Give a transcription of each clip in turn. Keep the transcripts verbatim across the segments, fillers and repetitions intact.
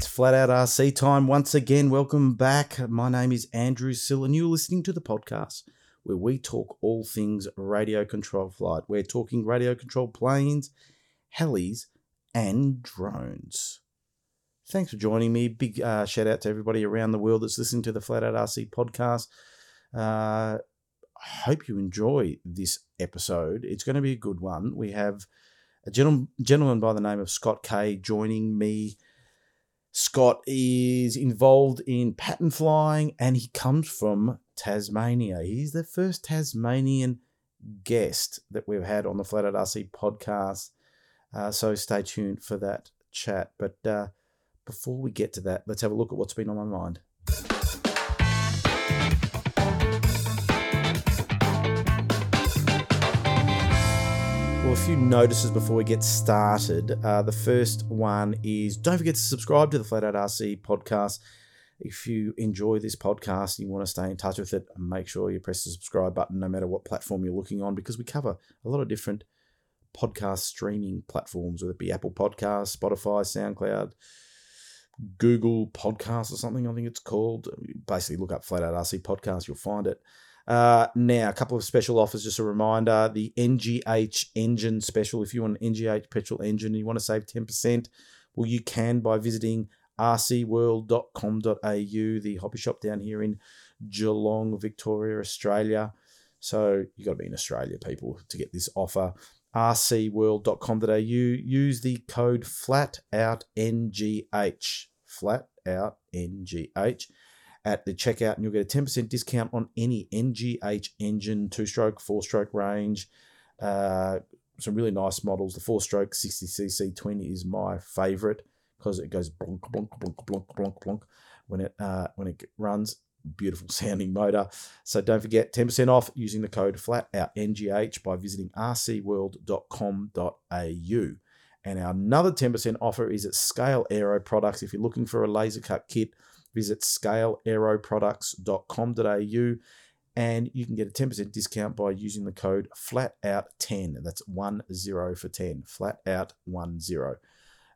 It's Flat Out R C time once again. Welcome back. My name is Andrew Sill, and you're listening to the podcast where we talk all things radio controlled flight. We're talking radio controlled planes, helis, and drones. Thanks for joining me. Big uh, shout out to everybody around the world that's listening to the Flat Out R C podcast. Uh, I hope you enjoy this episode. It's going to be a good one. We have a gentle- gentleman by the name of Scott Kay joining me. Scott is involved in pattern flying, and he comes from Tasmania. He's the first Tasmanian guest that we've had on the Flat Out R C podcast. Uh, so stay tuned for that chat. But uh, before we get to that, let's have a look at what's been on my mind. Well, a few notices before we get started. Uh, the first one is don't forget to subscribe to the Flat Out R C podcast. If you enjoy this podcast and you want to stay in touch with it, make sure you press the subscribe button no matter what platform you're looking on, because we cover a lot of different podcast streaming platforms, whether it be Apple Podcasts, Spotify, SoundCloud, Google Podcasts or something, I think it's called. Basically, look up Flat Out R C Podcast, you'll find it. Uh, now, a couple of special offers, just a reminder, the N G H engine special. If you want an N G H petrol engine and you want to save ten percent, well, you can by visiting r c world dot com dot a u, the hobby shop down here in Geelong, Victoria, Australia. So you've got to be in Australia, people, to get this offer. r c world dot com dot a u. Use the code FLATOUTNGH, FLATOUTNGH, at the checkout, and you'll get a ten percent discount on any N G H engine, two-stroke, four-stroke range. Uh, some really nice models. The four-stroke sixty c c twin is my favourite because it goes blonk, blonk, blonk, blonk, blonk, blonk when it, uh, when it runs. Beautiful sounding motor. So don't forget, ten percent off using the code FLATOUTNGH by visiting r c world dot com dot a u. And our another ten percent offer is at Scale Aero Products. If you're looking for a laser cut kit, visit scale aero products dot com dot a u, and you can get a ten percent discount by using the code FLATOUT ten. That's one zero for ten, FLATOUT ten.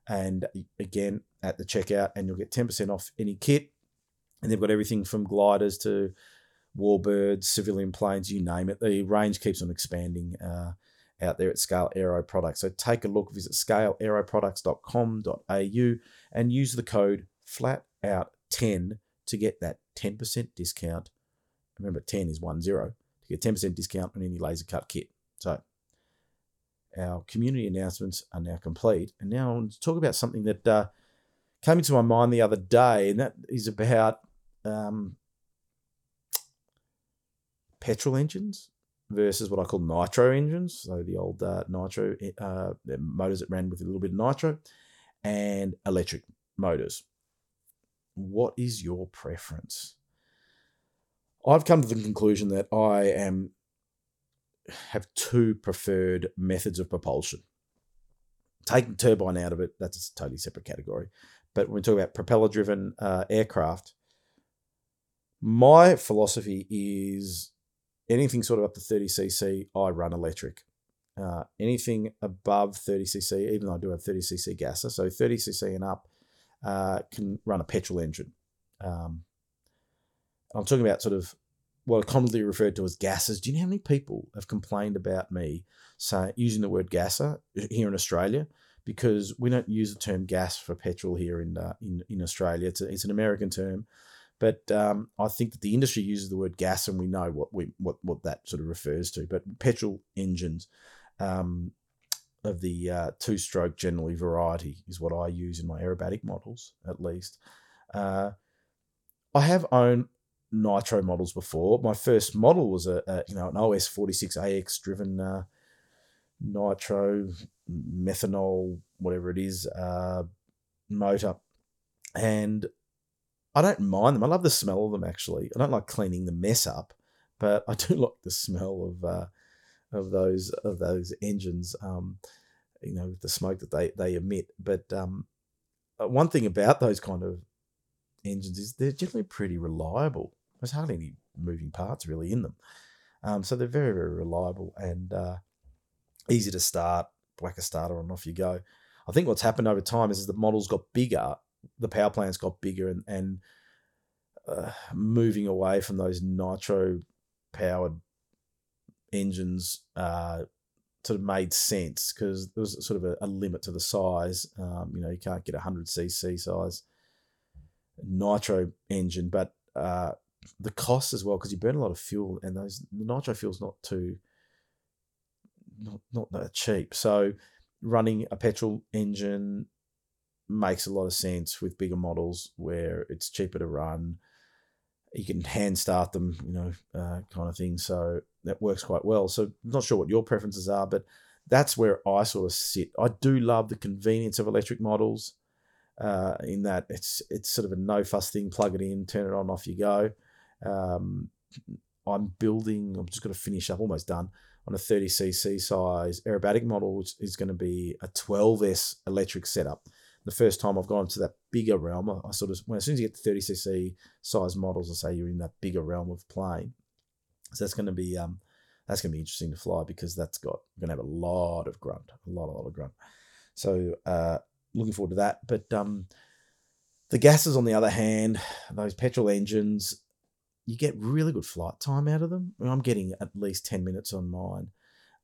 And again, at the checkout, and you'll get ten percent off any kit. And they've got everything from gliders to warbirds, civilian planes, you name it. The range keeps on expanding uh, out there at Scale Aero Products. So take a look, visit scale aero products dot com dot a u and use the code FLATOUT ten to get that ten percent discount. Remember, ten is one zero. To get ten percent discount on any laser cut kit. So our community announcements are now complete. And now I want to talk about something that uh, came into my mind the other day, and that is about Um, petrol engines versus what I call nitro engines. So the old uh, nitro uh, the motors that ran with a little bit of nitro, and electric motors. What is your preference? I've come to the conclusion that I am have two preferred methods of propulsion. Taking turbine out of it, that's a totally separate category. But when we talk about propeller-driven uh, aircraft, my philosophy is anything sort of up to thirty c c, I run electric. Uh, anything above thirty c c, even though I do have thirty c c gasser, so thirty c c and up uh, can run a petrol engine. Um, I'm talking about sort of what are commonly referred to as gassers. Do you know how many people have complained about me say, using the word gasser here in Australia? Because we don't use the term gas for petrol here in uh, in, in Australia. It's, a, it's an American term. But um, I think that the industry uses the word gas, and we know what we what, what that sort of refers to. But petrol engines um, of the uh, two-stroke generally variety is what I use in my aerobatic models, at least. Uh, I have owned nitro models before. My first model was a, a you know an O S forty-six A X driven uh, nitro methanol whatever it is uh, motor, and I don't mind them. I love the smell of them, actually. I don't like cleaning the mess up, but I do like the smell of uh, of those of those engines, um, you know, with the smoke that they, they emit. But um, one thing about those kind of engines is they're generally pretty reliable. There's hardly any moving parts really in them. Um, so they're very, very reliable and uh, easy to start, whack a starter and off you go. I think what's happened over time is, is the models got bigger the power plants got bigger and, and uh, moving away from those nitro-powered engines uh, sort of made sense because there was sort of a, a limit to the size. Um, you know, you can't get a one hundred c c size nitro engine, but uh, the cost as well, because you burn a lot of fuel, and those nitro fuel's not too not not that cheap. So running a petrol engine makes a lot of sense with bigger models where it's cheaper to run. You can hand start them, you know, uh, kind of thing. So that works quite well. So I'm not sure what your preferences are, but that's where I sort of sit. I do love the convenience of electric models uh, in that it's it's sort of a no-fuss thing. Plug it in, turn it on, off you go. Um, I'm building, I'm just going to finish up, almost done, on a thirty c c size aerobatic model, which is going to be a twelve S electric setup. The first time I've gone to that bigger realm, I sort of, well, as soon as you get to thirty c c size models, I say you're in that bigger realm of plane. So that's going to be, um, that's going to be interesting to fly, because that's got, we're going to have a lot of grunt, a lot, a lot of grunt. So uh, looking forward to that. But um, the gases, on the other hand, those petrol engines, you get really good flight time out of them. I mean, I'm getting at least ten minutes on mine.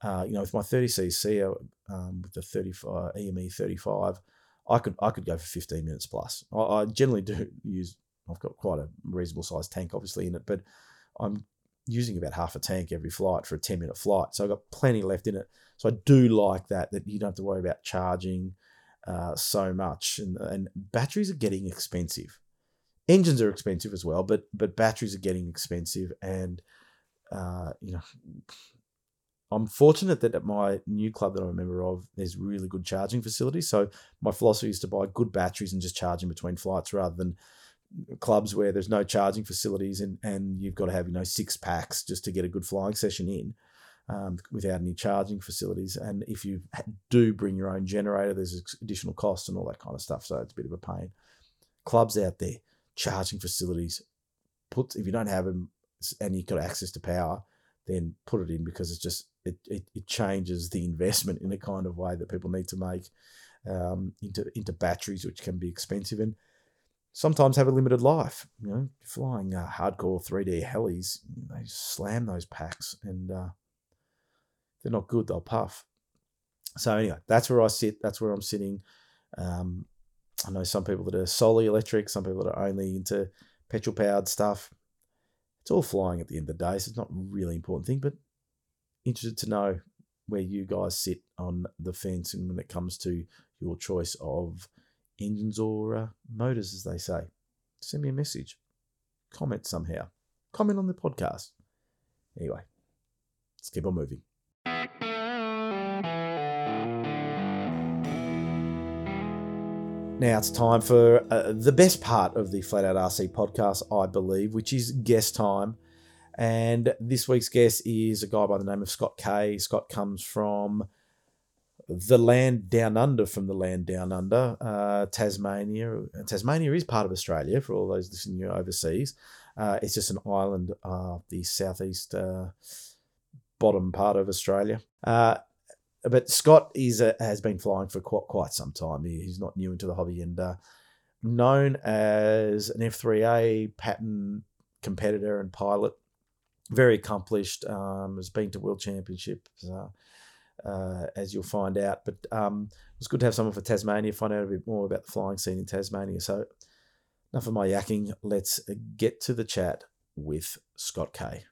Uh, you know, with my thirty c c, um, with the thirty-five E M E thirty-five. I could I could go for fifteen minutes plus. I, I generally do use, I've got quite a reasonable sized tank obviously in it, but I'm using about half a tank every flight for a ten minute flight. So I've got plenty left in it. So I do like that, that you don't have to worry about charging uh, so much. And, and batteries are getting expensive. Engines are expensive as well, but but batteries are getting expensive. And, uh, you know, I'm fortunate that at my new club that I'm a member of, there's really good charging facilities. So my philosophy is to buy good batteries and just charge in between flights, rather than clubs where there's no charging facilities and, and you've got to have, you know, six packs just to get a good flying session in um, without any charging facilities. And if you do bring your own generator, there's additional costs and all that kind of stuff. So it's a bit of a pain. Clubs out there, charging facilities, put, if you don't have them and you've got access to power, then put it in, because it's just, It, it it changes the investment in a kind of way that people need to make um, into into batteries, which can be expensive and sometimes have a limited life. You know, flying uh, hardcore three D helis, they slam those packs, and uh, they're not good. They'll puff. So anyway, that's where I sit. That's where I'm sitting. Um, I know some people that are solely electric, some people that are only into petrol powered stuff. It's all flying at the end of the day, so it's not really important thing, but interested to know where you guys sit on the fence and when it comes to your choice of engines or uh, motors, as they say. Send me a message. Comment somehow. Comment on the podcast. Anyway, let's keep on moving. Now it's time for uh, the best part of the Flat Out R C podcast, I believe, which is guest time. And this week's guest is a guy by the name of Scott Kay. Scott comes from the land down under, from the land down under, uh, Tasmania. Tasmania is part of Australia, for all those listening overseas. Uh, it's just an island of uh, the southeast uh, bottom part of Australia. Uh, but Scott is uh, has been flying for quite, quite some time. He, he's not new into the hobby, and uh, known as an F three A pattern competitor and pilot. Very accomplished, um, has been to World Championships, uh, uh, as you'll find out. But um, it's good to have someone for Tasmania, find out a bit more about the flying scene in Tasmania. So enough of my yakking. Let's get to the chat with Scott Kay.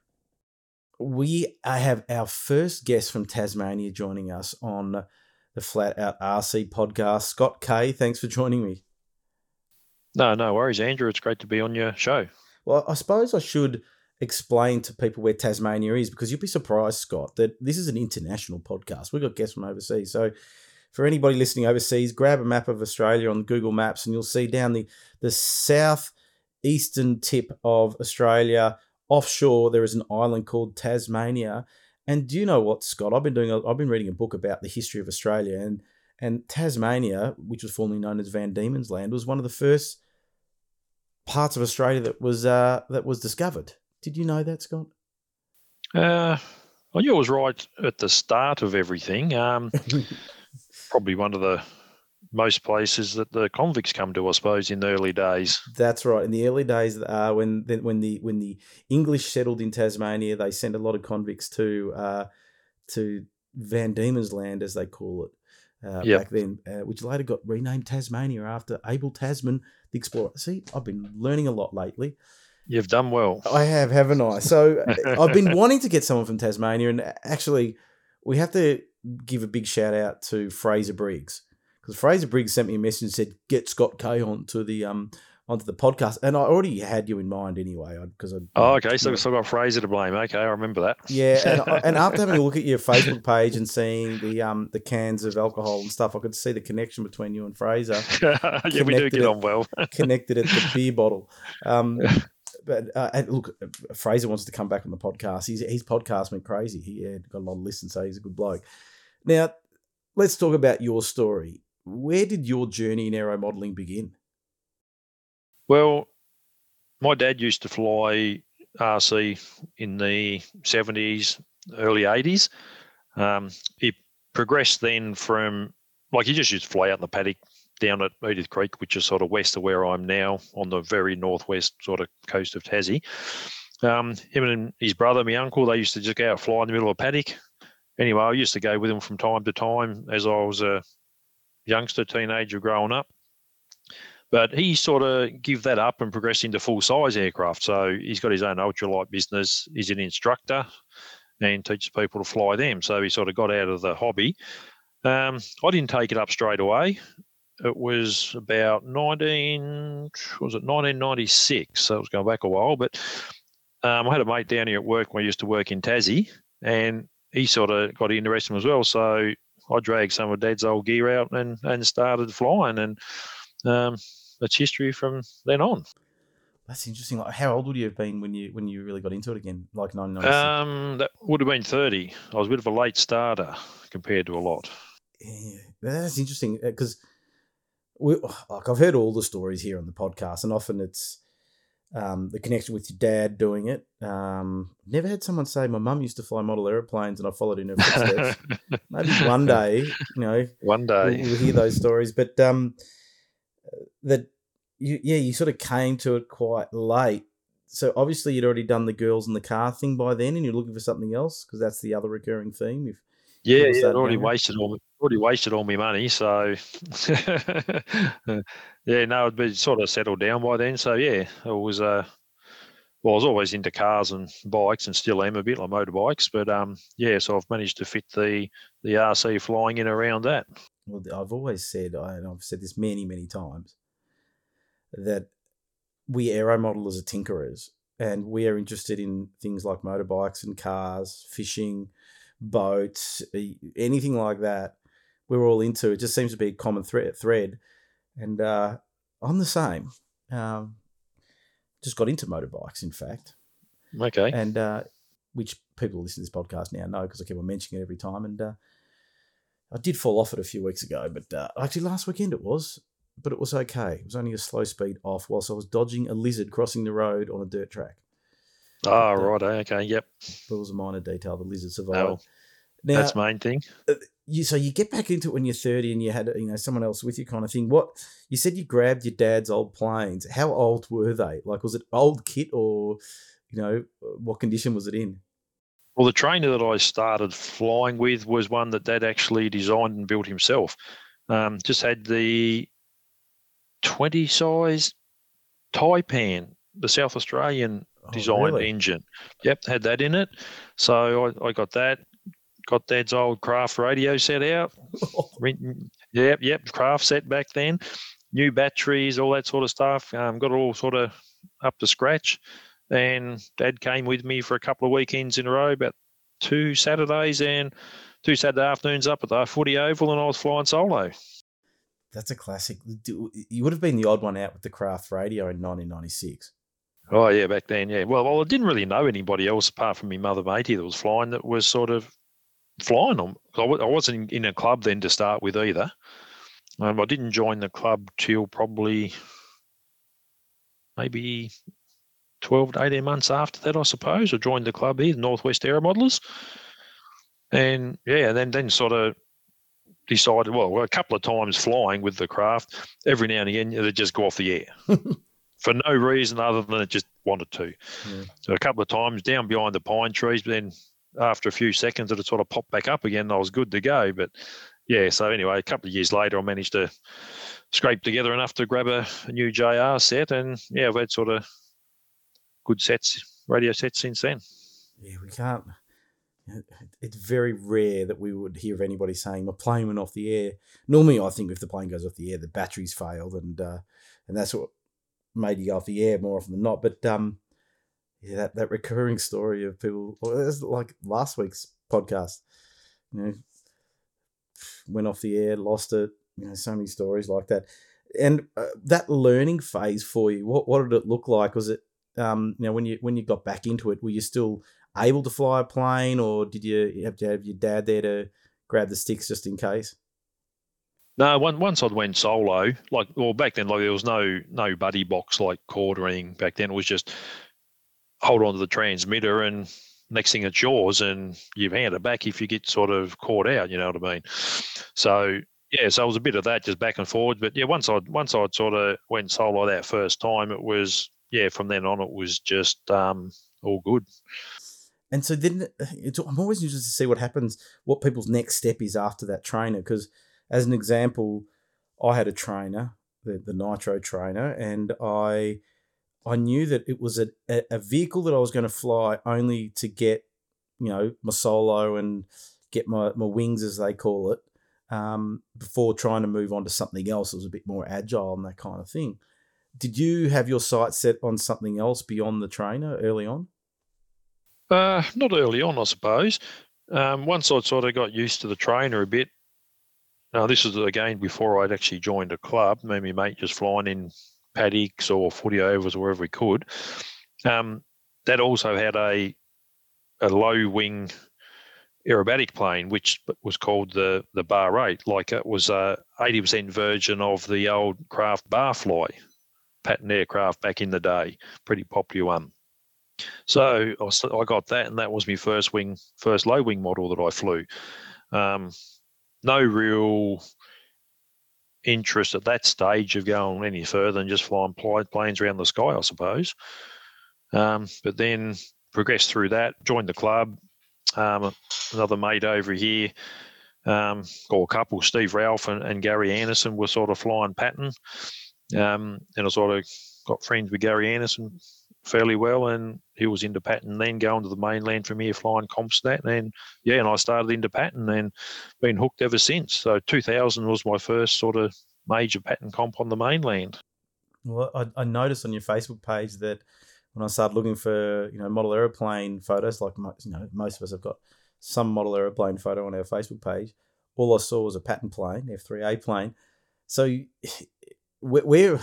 We have our first guest from Tasmania joining us on the Flat Out R C podcast. Scott Kay, thanks for joining me. No, no worries, Andrew. It's great to be on your show. Well, I suppose I should explain to people where Tasmania is, because you'll be surprised, Scott, that this is an international podcast. We've got guests from overseas. So for anybody listening overseas, grab a map of Australia on Google Maps and you'll see down the, the southeastern tip of Australia, offshore, there is an island called Tasmania. And do you know what, Scott? I've been doing. A, I've been reading a book about the history of Australia, and, and Tasmania, which was formerly known as Van Diemen's Land, was one of the first parts of Australia that was uh, that was discovered. Did you know that, Scott? Uh, I knew it was right at the start of everything. Um, probably one of the most places that the convicts come to, I suppose, in the early days. That's right. In the early days, uh, when the, when the when the English settled in Tasmania, they sent a lot of convicts to uh, to Van Diemen's Land, as they call it. Uh, yep. Back then, uh, which later got renamed Tasmania after Abel Tasman, the explorer. See, I've been learning a lot lately. You've done well. I have, haven't I? So I've been wanting to get someone from Tasmania, and actually we have to give a big shout out to Fraser Briggs, because Fraser Briggs sent me a message and said, get Scott Kay onto the um onto the podcast, and I already had you in mind anyway. Because I, oh, okay, so we've still got Fraser to blame. Okay, I remember that. Yeah, and, I, and after having a look at your Facebook page and seeing the um the cans of alcohol and stuff, I could see the connection between you and Fraser. Yeah, we do get on well. Connected at the beer bottle. Um, but uh, and look, Fraser wants to come back on the podcast. He's, his podcast went crazy. He had got a lot of listens, so he's a good bloke. Now, let's talk about your story. Where did your journey in aero modelling begin? Well, my dad used to fly R C in the seventies, early eighties. Um, he progressed then from, like, he just used to fly out in the paddock down at Edith Creek, which is sort of west of where I'm now, on the very northwest sort of coast of Tassie. Um, him and his brother, my uncle, they used to just go out and fly in the middle of a paddock. Anyway, I used to go with him from time to time as I was a youngster, teenager growing up. But he sort of gave that up and progressed into full-size aircraft. So he's got his own ultralight business. He's an instructor and teaches people to fly them. So he sort of got out of the hobby. Um, I didn't take it up straight away. It was about nineteen, was it nineteen ninety-six? So it was going back a while. But um, I had a mate down here at work when I used to work in Tassie, and he sort of got interested as well. So I dragged some of Dad's old gear out and, and started flying. And um, that's history from then on. That's interesting. Like, how old would you have been when you when you really got into it again? Like nineteen ninety-six? Um, that would have been thirty. I was a bit of a late starter compared to a lot. Yeah, that's interesting, because we, like, I've heard all the stories here on the podcast, and often it's um the connection with your dad doing it. Um, never had someone say my mum used to fly model aeroplanes and I followed in her footsteps. Maybe one day, you know, one day we'll, we'll hear those stories, but um. That you, yeah, you sort of came to it quite late. So obviously you'd already done the girls in the car thing by then, and you're looking for something else, because that's the other recurring theme. If yeah, yeah I'd already wasted all, already wasted all my money. So yeah, no, it'd be sort of settled down by then. So yeah, it was. Uh, well, I was always into cars and bikes, and still am a bit, like motorbikes. But um, yeah, so I've managed to fit the the R C flying in around that. Well, I've always said, and I've said this many, many times, that we aero modelers are tinkerers, and we are interested in things like motorbikes and cars, fishing, boats, anything like that. We're all into it. Just seems to be a common thre- thread. And uh, I'm the same. Um, just got into motorbikes, in fact. Okay. And uh, which people listening to this podcast now know, because I keep on mentioning it every time. And uh, I did fall off it a few weeks ago, but uh, actually last weekend it was, but it was okay. It was only a slow speed off whilst I was dodging a lizard crossing the road on a dirt track. Oh, but, right. Okay. Yep. But it was a minor detail. The lizard survived. Oh, now, that's the main thing. You, so you get back into it when you're thirty and you had, you know, someone else with you kind of thing. What you said, you grabbed your dad's old planes. How old were they? Like, was it old kit, or, you know, what condition was it in? Well, the trainer that I started flying with was one that Dad actually designed and built himself. Um, just had the twenty size Taipan, the South Australian oh, designed really? engine. Yep, had that in it. So I, I got that, got Dad's old Craft radio set out. yep, yep, Craft set back then. New batteries, all that sort of stuff. Um, got it all sort of up to scratch. And Dad came with me for a couple of weekends in a row, about two Saturdays and two Saturday afternoons up at the footy oval, and I was flying solo. That's a classic. You would have been the odd one out with the Craft radio in nineteen ninety-six. Oh, yeah, back then, yeah. Well, well I didn't really know anybody else apart from my mother matey that was flying that was sort of flying on. I wasn't in a club then to start with either. Um, I didn't join the club till probably maybe twelve to eighteen months after that, I suppose. I joined the club here, Northwest Aero Modellers. And yeah, then then sort of decided, well, a couple of times flying with the craft, every now and again, they just go off the air for no reason other than it just wanted to. Yeah. So a couple of times down behind the pine trees, but then after a few seconds, it had sort of popped back up again. And I was good to go. But yeah, so anyway, a couple of years later, I managed to scrape together enough to grab a, a new J R set. And yeah, I've had sort of good sets, radio sets since then. Yeah, we can't. It's very rare that we would hear of anybody saying my plane went off the air. Normally, I think if the plane goes off the air, the batteries failed, and uh, and that's what made you go off the air more often than not. But um, yeah, that, that recurring story of people, like last week's podcast, you know, went off the air, lost it. You know, so many stories like that. And uh, that learning phase for you, what what did it look like? Was it um, you know, when you when you got back into it, were you still able to fly a plane, or did you have to have your dad there to grab the sticks just in case? No, one, once I went solo, like, well, back then, like, there was no no buddy box like quartering back then. It was just hold on to the transmitter, and next thing it's yours, and you hand it back if you get sort of caught out. You know what I mean? So yeah, so it was a bit of that, just back and forward. But yeah, once I once I sort of went solo that first time, it was yeah. From then on, it was just um, all good. And so then it's, I'm always interested to see what happens, what people's next step is after that trainer. Because as an example, I had a trainer, the, the Nitro trainer, and I I knew that it was a, a vehicle that I was going to fly only to get, you know, my solo and get my, my wings, as they call it, um, before trying to move on to something else that was a bit more agile and that kind of thing. Did you have your sights set on something else beyond the trainer early on? Uh, not early on, I suppose. Um, once I sort of got used to the trainer a bit. Now, this was, again, before I'd actually joined a club. Me and my mate just flying in paddocks or footy overs or wherever we could. Um, that also had a a low-wing aerobatic plane, which was called the, the Bar eight. Like, it was a eighty percent version of the old Craft Barfly pattern aircraft back in the day. Pretty popular one. So I got that, and that was my first wing, first low wing model that I flew. Um, no real interest at that stage of going any further than just flying planes around the sky, I suppose. Um, but then progressed through that, joined the club. Um, another mate over here, um, or a couple, Steve Ralph and, and Gary Anderson, were sort of flying pattern. Um, and I sort of got friends with Gary Anderson fairly well, and he was into pattern then, going to the mainland from here, flying CompStat, and then, yeah, and I started into pattern and been hooked ever since. So two thousand was my first sort of major pattern comp on the mainland. Well, I, I noticed on your Facebook page that when I started looking for, you know, model aeroplane photos, like, my, you know, most of us have got some model aeroplane photo on our Facebook page, all I saw was a pattern plane, F three A plane. So we're,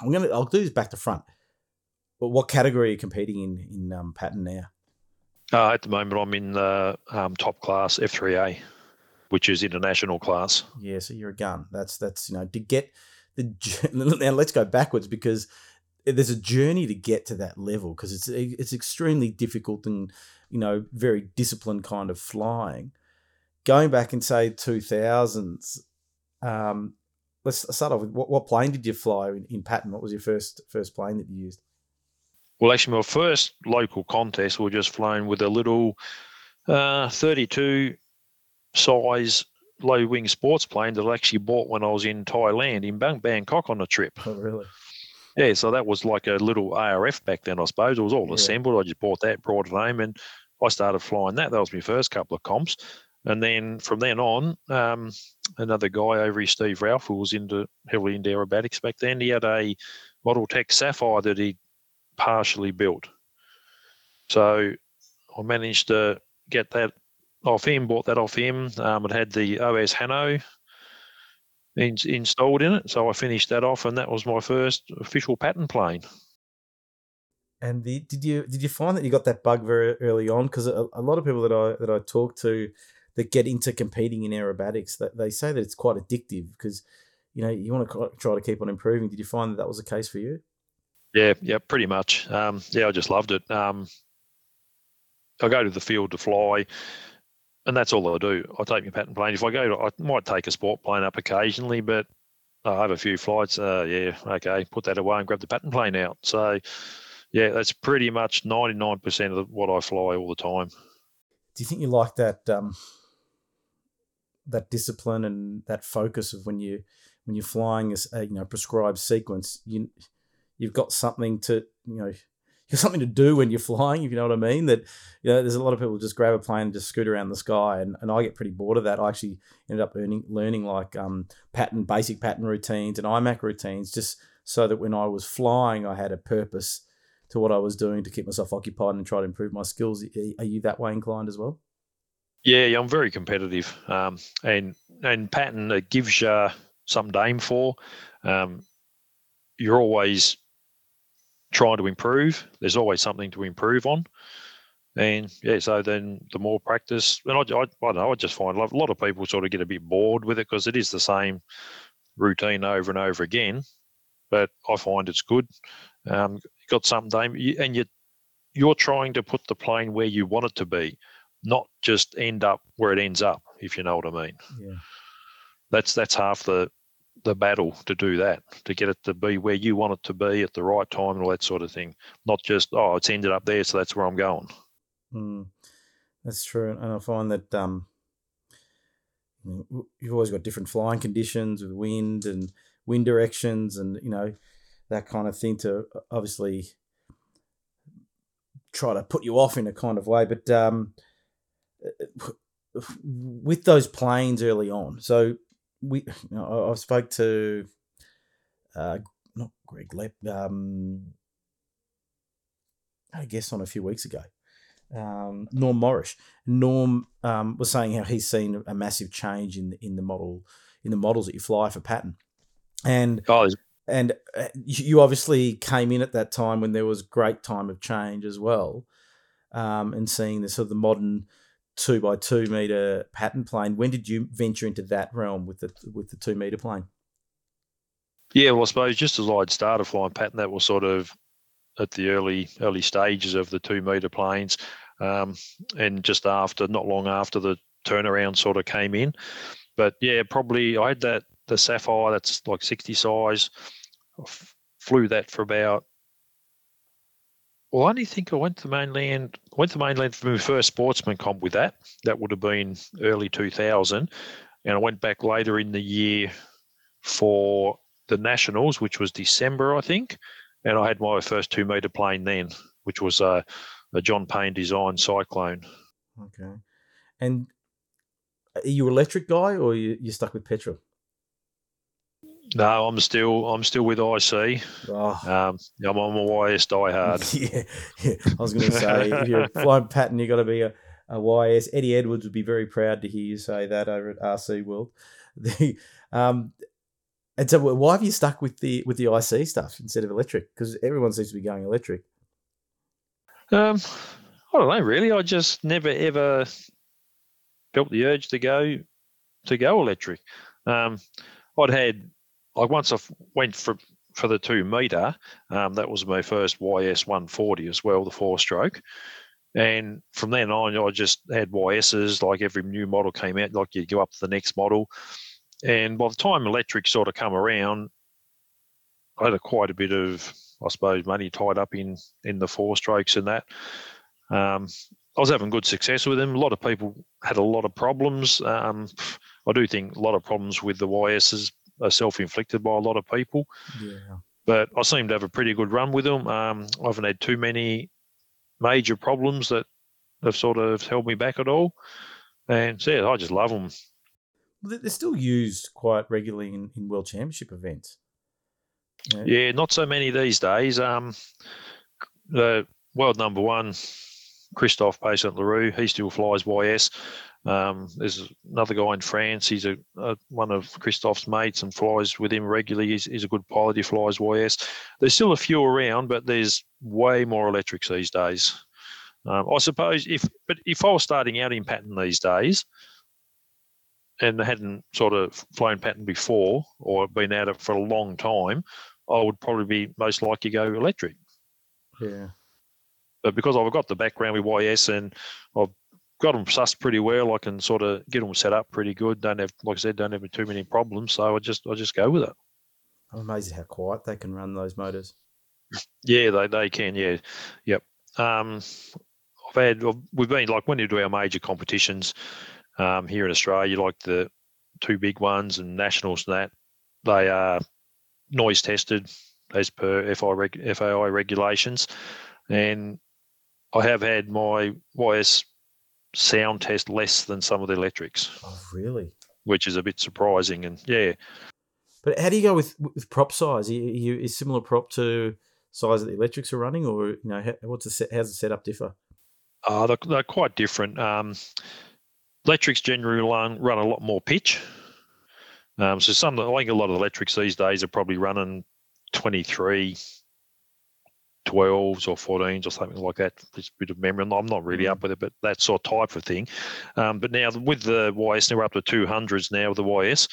I'm going to, I'll do this back to front. But what category are you competing in in um, pattern now? Uh, at the moment, I'm in the um, top class F three A, which is international class. Yeah, so you're a gun. That's that's you know to get the now. Let's go backwards, because there's a journey to get to that level, because it's it's extremely difficult and, you know, very disciplined kind of flying. Going back and say two thousands, um, let's start off with what, what plane did you fly in, in pattern? What was your first first plane that you used? Well, actually, my first local contest, we were just flown with a little uh, thirty-two size low wing sports plane that I actually bought when I was in Thailand, in Bangkok, on a trip. Oh, really? Yeah, so that was like a little A R F back then, I suppose. It was all yeah. assembled. I just bought that, brought it home, and I started flying that. That was my first couple of comps. And then from then on, um, another guy over here, Steve Ralph, who was into heavily into aerobatics back then, he had a Model Tech Sapphire that he partially built. So I managed to get that off him, bought that off him. Um, it had the O S Hano in, installed in it. So I finished that off, and that was my first official pattern plane. And the, did you did you find that you got that bug very early on? Because a, a lot of people that I that I talk to that get into competing in aerobatics, that they say that it's quite addictive, because, you know, you want to try to keep on improving. Did you find that that was the case for you? Yeah, yeah, pretty much. Um, yeah, I just loved it. Um, I go to the field to fly. and that's all I do. I take my pattern plane. If I go, to, I might take a sport plane up occasionally, but I have a few flights. Uh, yeah, okay, put that away and grab the pattern plane out. So, yeah, that's pretty much ninety-nine percent of what I fly all the time. Do you think you like that um, that discipline and that focus of when you when you're flying a, you know, prescribed sequence? You you've got something to you know. something to do when you're flying, if you know what I mean, that, you know, there's a lot of people just grab a plane and just scoot around the sky, and, and I get pretty bored of that. I actually ended up earning, learning like um, pattern, basic pattern routines and I MAC routines, just so that when I was flying, I had a purpose to what I was doing to keep myself occupied and try to improve my skills. Are you that way inclined as well? Yeah, yeah I'm very competitive. Um, and, and pattern, it gives you something to aim for. Um, you're always trying to improve. There's always something to improve on, and yeah so then the more practice, and I, I, I don't know I just find a lot of people sort of get a bit bored with it because it is the same routine over and over again, but I find it's good. Um you got something to aim, and you you're trying to put the plane where you want it to be, not just end up where it ends up, if you know what I mean. Yeah. that's that's half the the battle, to do that, to get it to be where you want it to be at the right time and all that sort of thing, not just, oh, it's ended up there, so that's where I'm going. Mm, that's true. And I find that um, you've always got different flying conditions with wind and wind directions and, you know, that kind of thing to obviously try to put you off in a kind of way. But um, with those planes early on, so We, you know, I've spoke to, uh, not Greg Lepp, um, I guess on a few weeks ago, um, Norm Morris. Norm um, was saying how he's seen a massive change in the, in the model, in the models that you fly for pattern, and oh. and uh, you obviously came in at that time when there was great time of change as well, um, and seeing the sort of the modern two by two meter pattern plane. When did you venture into that realm with the with the two meter plane? Yeah, well, I suppose just as I'd started flying pattern, that was sort of at the early early stages of the two meter planes, um, and just after, not long after the turnaround sort of came in. But yeah, probably I had that the Sapphire, that's like sixty size. I f- flew that for about. Well, I only think I went to mainland. Went to mainland for my first sportsman comp with that. That would have been early two thousand, and I went back later in the year for the nationals, which was December, I think. And I had my first two meter plane then, which was a, a John Payne designed Cyclone. Okay. And are you an electric guy, or are you you stuck with petrol? No, I'm still I'm still with I C. Oh. Um, I'm on my Y S diehard. yeah, yeah, I was going to say, if you're flying pattern, you've got to be a, a Y S. Eddie Edwards would be very proud to hear you say that over at R C World. The, um, and so, why have you stuck with the with the I C stuff instead of electric? Because everyone seems to be going electric. Um, I don't know, really. I just never ever felt the urge to go to go electric. Um, I'd had. Like once I went for for the two meter, um, that was my first Y S one forty as well, the four stroke. And from then on, I just had Y Ss. Like every new model came out, like you go up to the next model. And by the time electric sort of come around, I had a, quite a bit of, I suppose, money tied up in in the four strokes and that. Um, I was having good success with them. A lot of people had a lot of problems. Um, I do think a lot of problems with the Y Ss are self-inflicted by a lot of people, yeah. But I seem to have a pretty good run with them. Um, I haven't had too many major problems that have sort of held me back at all, and so yeah, I just love them. Well, they're still used quite regularly in, in World Championship events. Yeah. yeah, not so many these days. Um, the world number one, Christophe Paysant-Le Roux, he still flies Y S. Um, there's another guy in France. He's a, a one of Christophe's mates and flies with him regularly. He's, he's a good pilot. He flies Y S. There's still a few around, but there's way more electrics these days. Um, I suppose if, but if I was starting out in pattern these days and hadn't sort of flown pattern before or been at it for a long time, I would probably be most likely to go electric. Yeah. But because I've got the background with Y S and I've got them sussed pretty well. I can sort of get them set up pretty good. Don't have, like I said, don't have too many problems. So I just, I just go with it. I'm amazed at how quiet they can run those motors. Yeah, they, they can. Yeah, yep. Um, I've had, we've been like when you do our major competitions um, here in Australia, like the two big ones and nationals and that, they are noise tested as per F A I regulations. And I have had my Y S sound test less than some of the electrics. Oh, really? Which is a bit surprising. And yeah. But how do you go with, with prop size? Are you, is similar prop to size that the electrics are running, or you know, how, what's the set, how's the setup differ? Uh, they're, they're quite different. Um, electrics generally run, run a lot more pitch. Um, so some, I think a lot of electrics these days are probably running twenty-three twelves or fourteens or something like that. It's a bit of memory. I'm not really up with it, but that sort of type of thing. Um, but now with the Y S, now we're up to two hundreds now with the Y S,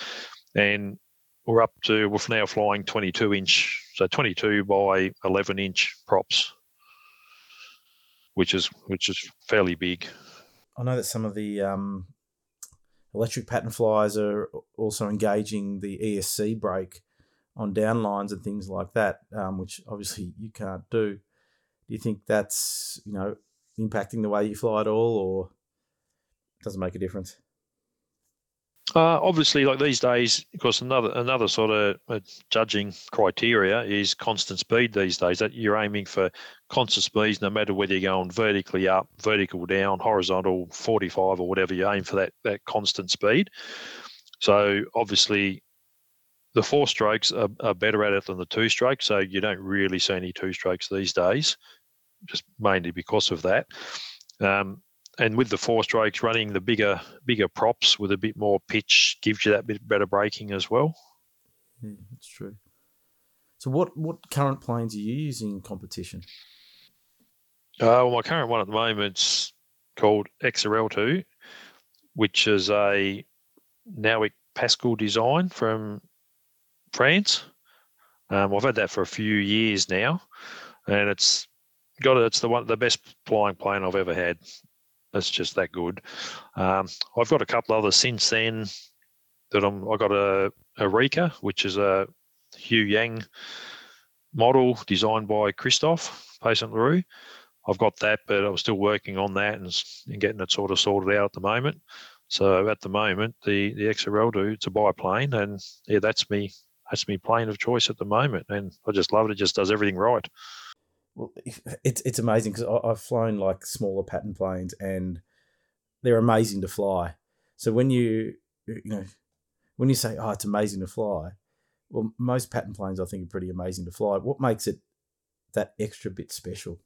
and we're up to, we're now flying twenty-two inch, so twenty-two by eleven inch props, which is which is fairly big. I know that some of the um, electric pattern flyers are also engaging the E S C brake on downlines and things like that, um, which obviously you can't do. Do you think that's, you know, impacting the way you fly at all, or doesn't make a difference? Uh, obviously, like these days, of course, another another sort of uh, judging criteria is constant speed these days. That you're aiming for constant speeds, no matter whether you're going vertically up, vertical down, horizontal, forty-five or whatever. You aim for that that constant speed. So obviously, the four strokes are, are better at it than the two strokes. So you don't really see any two strokes these days, just mainly because of that. Um, And with the four strokes running, the bigger bigger props with a bit more pitch gives you that bit better braking as well. Yeah, that's true. So what, what current planes are you using in competition? Uh, well, my current one at the moment's called X R L two, which is a Nauic Pascal design from France. Um, I've had that for a few years now, and it's got it's the one the best flying plane I've ever had. It's just that good. Um, I've got a couple others since then. That I'm, I got a, a Rika, which is a Hugh Yang model designed by Christophe Paysant-Le Roux. I've got that, but I'm still working on that and, and getting it sort of sorted out at the moment. So at the moment, the the X R L two, it's a biplane, and yeah, that's me. That's me plane of choice at the moment, and I just love it. It just does everything right. Well, it's it's amazing because I've flown like smaller pattern planes and they're amazing to fly. So when you you know when you say, oh, it's amazing to fly, well, most pattern planes I think are pretty amazing to fly. What makes it that extra bit special?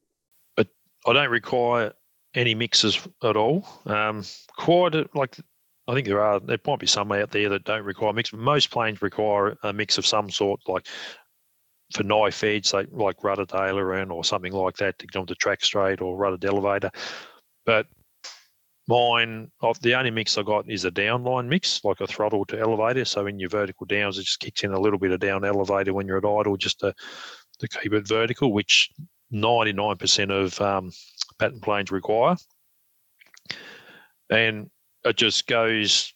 But I don't require any mixes at all. Um, quite a, like I think there are there might be some out there that don't require mix. But most planes require a mix of some sort, like. For knife edge, like, like rudder tailoring or something like that to come to track straight or rudder elevator. But mine, I've, the only mix I got is a downline mix, like a throttle to elevator. So in your vertical downs, it just kicks in a little bit of down elevator when you're at idle just to, to keep it vertical, which ninety-nine percent of um, pattern planes require. And it just goes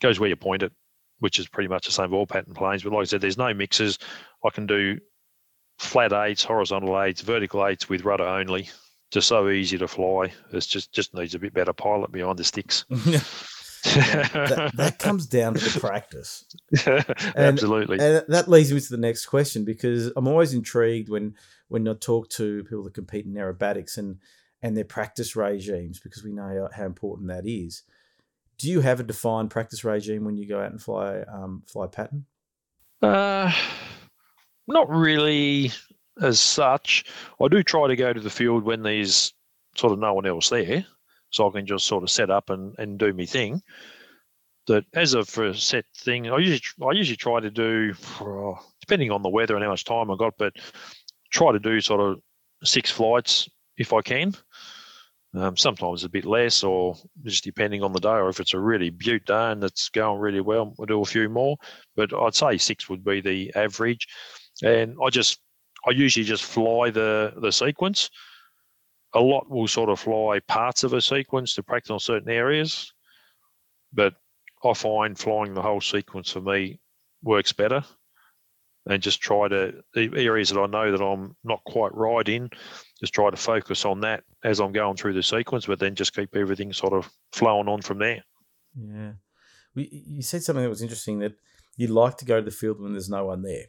goes where you point it, which is pretty much the same for all pattern planes. But like I said, there's no mixes. I can do flat eights, horizontal eights, vertical eights with rudder only. Just so easy to fly. It's just just needs a bit better pilot behind the sticks. that, that comes down to the practice. And, absolutely. And that leads me to the next question, because I'm always intrigued when when I talk to people that compete in aerobatics and and their practice regimes, because we know how important that is. Do you have a defined practice regime when you go out and fly um, fly pattern? Uh, not really as such. I do try to go to the field when there's sort of no one else there, so I can just sort of set up and, and do my thing. But as a for a set thing, I usually I usually try to do, depending on the weather and how much time I got, but try to do sort of six flights if I can. Um, sometimes a bit less, or just depending on the day, or if it's a really beaut day and it's going really well, we'll do a few more. But I'd say six would be the average. And I just, I usually just fly the the sequence a lot will sort of fly parts of a sequence to practice on certain areas, but I find flying the whole sequence for me works better, and just try to, the areas that I know that I'm not quite right in, just try to focus on that as I'm going through the sequence, but then just keep everything sort of flowing on from there. Yeah. You said something that was interesting, that you like to go to the field when there's no one there.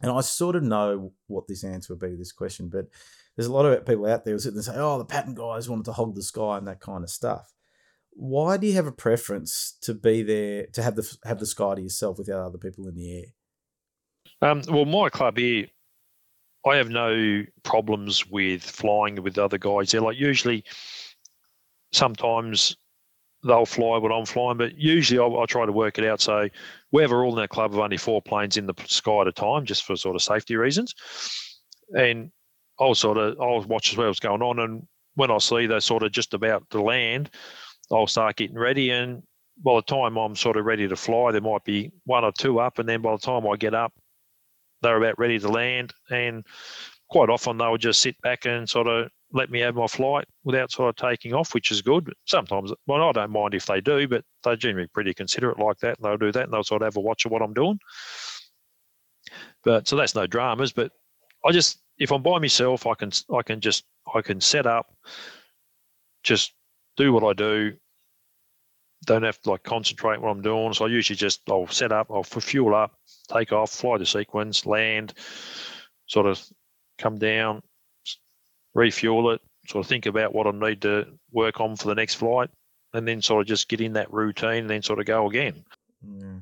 And I sort of know what this answer would be to this question, but there's a lot of people out there who sit and say, oh, the pattern guys wanted to hog the sky and that kind of stuff. Why do you have a preference to be there, to have the have the sky to yourself without other people in the air? Um, well, my club here, I have no problems with flying with other guys there. Like usually, sometimes they'll fly what I'm flying, but usually I, I try to work it out. So we're all in a club of only four planes in the sky at a time, just for sort of safety reasons. And I'll sort of I'll watch as well what's going on. And when I see they're sort of just about to land, I'll start getting ready. And by the time I'm sort of ready to fly, there might be one or two up. And then by the time I get up, they're about ready to land, and quite often they'll just sit back and sort of let me have my flight without sort of taking off, which is good. Sometimes, well, I don't mind if they do, but they're generally pretty considerate like that, and they'll do that, and they'll sort of have a watch of what I'm doing. But so that's no dramas. But I just, if I'm by myself, I can I can just I can set up, just do what I do. Don't have to like concentrate what I'm doing. So I usually just I'll set up, I'll fuel up, take off, fly the sequence, land, sort of come down, refuel it, sort of think about what I need to work on for the next flight, and then sort of just get in that routine and then sort of go again. Yeah.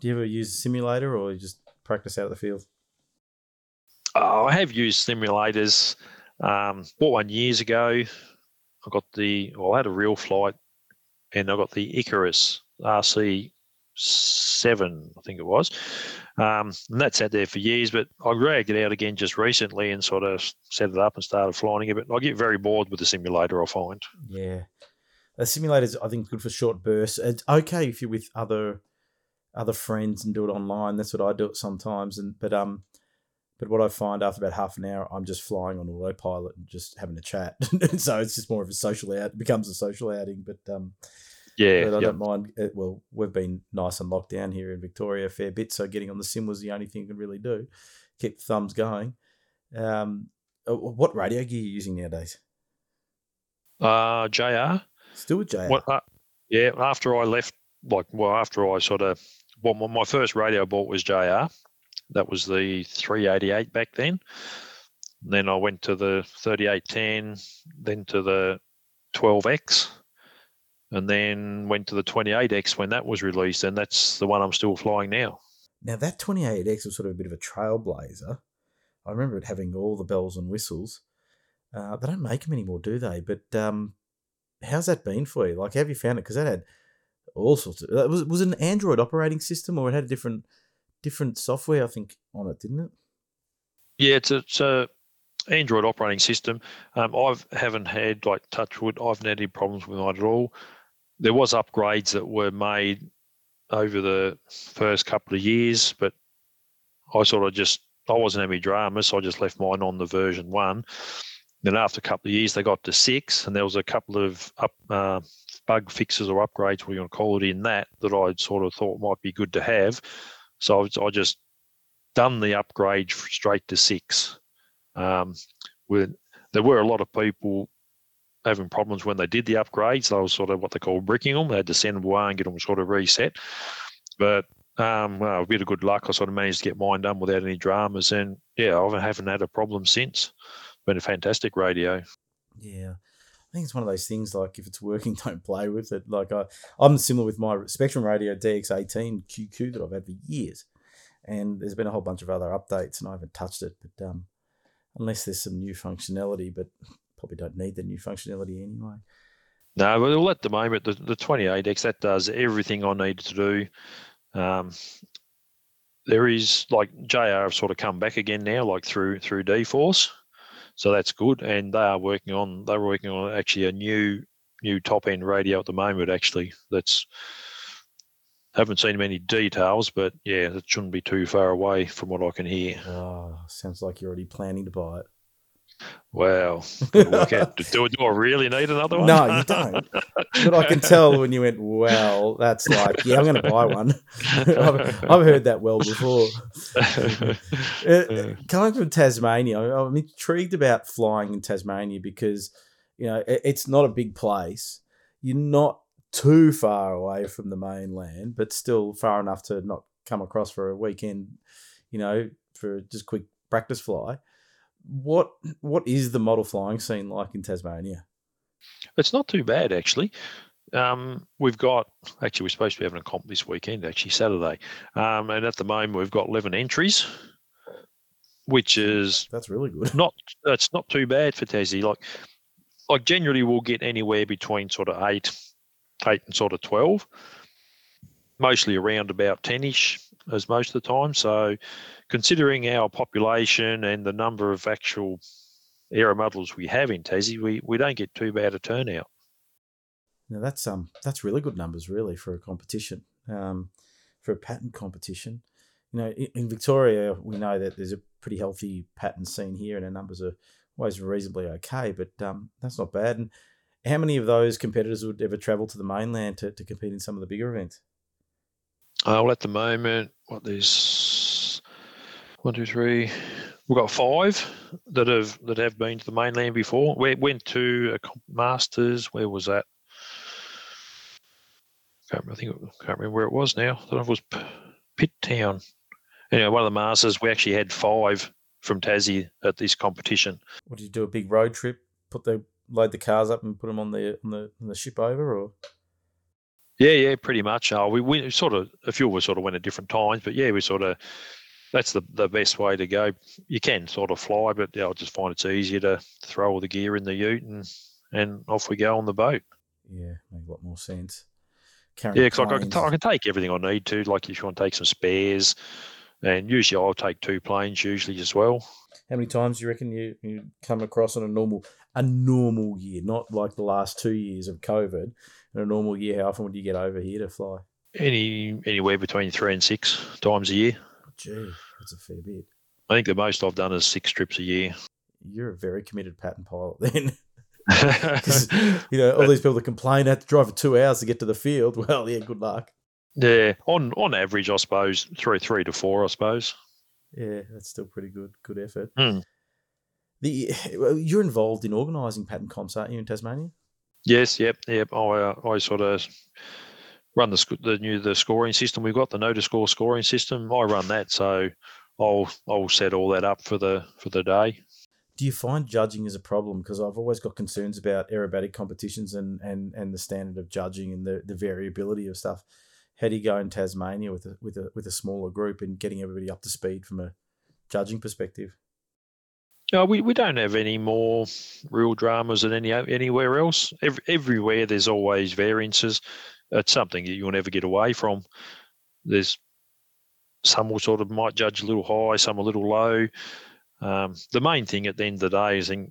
Do you ever use a simulator, or you just practice out of the field? Oh, I have used simulators. Um, bought one years ago. I got the, well, I had a Real Flight, and I got the Icarus R C seven, I think it was. Um, and that's out there for years, but I dragged it out again just recently and sort of set it up and started flying it. But I get very bored with the simulator, I find. Yeah. The simulator's, I think, good for short bursts. It's okay if you're with other other friends and do it online. That's what I do it sometimes. And But um, but what I find after about half an hour, I'm just flying on autopilot and just having a chat. So it's just more of a social out. It becomes a social outing, but... um. Yeah, but I yep. don't mind. Well, we've been nice and locked down here in Victoria a fair bit, so getting on the sim was the only thing you could really do. Keep the thumbs going. Um, what radio gear are you using nowadays? Uh, J R. Still with J R? What, uh, yeah, after I left, like, well, after I sort of, well, my first radio I bought was J R. That was the three eighty-eight back then. And then I went to the thirty-eight ten, then to the twelve X. And then went to the twenty-eight X when that was released, and that's the one I'm still flying now. Now, that twenty-eight X was sort of a bit of a trailblazer. I remember it having all the bells and whistles. Uh, they don't make them anymore, do they? But um, how's that been for you? Like, have you found it? Because that had all sorts of... It was, was it an Android operating system, or it had a different different software, I think, on it, didn't it? Yeah, it's a... It's a Android operating system. Um, I haven't had, like, touchwood, I haven't had any problems with mine at all. There was upgrades that were made over the first couple of years, but I sort of just, I wasn't having any drama, so I just left mine on the version one. Then after a couple of years, they got to six, and there was a couple of up, uh, bug fixes or upgrades, what you want to call it, in that, that I sort of thought might be good to have. So I just done the upgrade straight to six. Um, with, there were a lot of people having problems when they did the upgrades. They were sort of what they call bricking them. They had to send them away and get them sort of reset. But um, well, a bit of good luck, I sort of managed to get mine done without any dramas. And, yeah, I haven't had a problem since. It's been a fantastic radio. Yeah. I think it's one of those things, like, if it's working, don't play with it. Like, I, I'm similar with my Spectrum Radio D X eighteen Q Q that I've had for years. And there's been a whole bunch of other updates, and I haven't touched it. But, um, unless there's some new functionality, but probably don't need the new functionality anyway. No, well, at the moment, the, the twenty-eight X, that does everything I need to do. Um, there is, like, J R have sort of come back again now, like through through D-Force, so that's good. And they are working on they're working on actually a new new top end radio at the moment. Actually, that's haven't seen many details, but yeah, it shouldn't be too far away from what I can hear. Oh, sounds like you're already planning to buy it. Wow. Do, do I really need another one? No, you don't. But I can tell when you went, well, that's like, yeah, I'm going to buy one. I've, I've heard that well before. uh, coming from Tasmania, I'm intrigued about flying in Tasmania because, you know, it, it's not a big place. You're not too far away from the mainland, but still far enough to not come across for a weekend, you know, for just quick practice fly. What what is the model flying scene like in Tasmania? It's not too bad, actually. Um, we've got actually we're supposed to be having a comp this weekend, actually Saturday, um, and at the moment we've got eleven entries, which is that's really good. Not that's not too bad for Tassie. Like like generally we'll get anywhere between sort of eight, eight and sort of twelve, mostly around about ten-ish. As most of the time. So considering our population and the number of actual aero models we have in Tassie, we, we don't get too bad a turnout. Now that's um that's really good numbers really for a competition, um, for a pattern competition. You know, in, in Victoria, we know that there's a pretty healthy pattern scene here and our numbers are always reasonably okay, but um, that's not bad. And how many of those competitors would ever travel to the mainland to, to compete in some of the bigger events? Uh, well, at the moment, what there's one, two, three. We've got five that have that have been to the mainland before. We went to a Masters. Where was that? Can't remember, I think I can't remember where it was now. I thought it was Pitt Town. Anyway, one of the Masters. We actually had five from Tassie at this competition. What did you do? A big road trip? Put the load the cars up and put them on the on the on the ship over, or? Yeah, yeah, pretty much. Uh, we, we sort of, a few of us sort of went at different times, but yeah, we sort of, that's the, the best way to go. You can sort of fly, but yeah, I just find it's easier to throw all the gear in the ute and, and off we go on the boat. Yeah, makes a lot more sense. Carrying yeah, because like I, can t- I can take everything I need to, like if you want to take some spares, and usually I'll take two planes usually as well. How many times do you reckon you, you come across on a normal a normal year, not like the last two years of COVID? In a normal year, how often would you get over here to fly? Any anywhere between three and six times a year. Gee, that's a fair bit. I think the most I've done is six trips a year. You're a very committed pattern pilot then. You know, all these people that complain they have to drive for two hours to get to the field. Well, yeah, good luck. Yeah, on on average, I suppose three three to four, I suppose. Yeah, that's still pretty good. Good effort. Mm. The you're involved in organising pattern comps, aren't you, in Tasmania? Yes, yep, yep. I uh, I sort of run the sc- the new the scoring system we've got, the no to score scoring system. I run that, so I'll I'll set all that up for the for the day. Do you find judging is a problem? Because I've always got concerns about aerobatic competitions and, and, and the standard of judging and the, the variability of stuff. How do you go in Tasmania with a with a with a smaller group and getting everybody up to speed from a judging perspective? No, we, we don't have any more real dramas than any anywhere else. Every, everywhere there's always variances. It's something that you'll never get away from. There's some will sort of might judge a little high, some a little low. Um, the main thing at the end of the day is in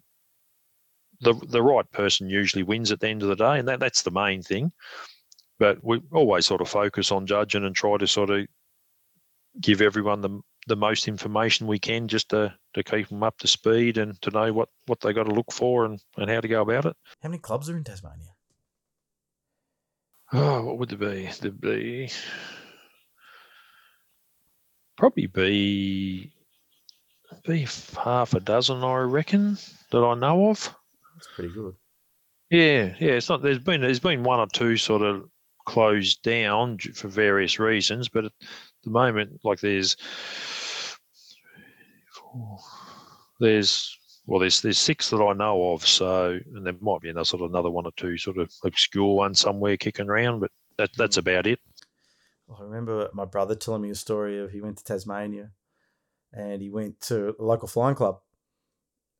the the right person usually wins at the end of the day, and that, that's the main thing. But we always sort of focus on judging and try to sort of give everyone the the most information we can just to, to keep them up to speed and to know what, what they got to look for and, and how to go about it. How many clubs are in Tasmania? Oh, what would there be? There'd be probably be, be half a dozen, I reckon, that I know of. That's pretty good. Yeah, yeah. It's not. There's been there's been one or two sort of closed down for various reasons, but at the moment, like there's there's well there's there's six that I know of, so and there might be another sort of another one or two sort of obscure one somewhere kicking around, but that that's about it. Well, I remember my brother telling me a story of he went to Tasmania and he went to a local flying club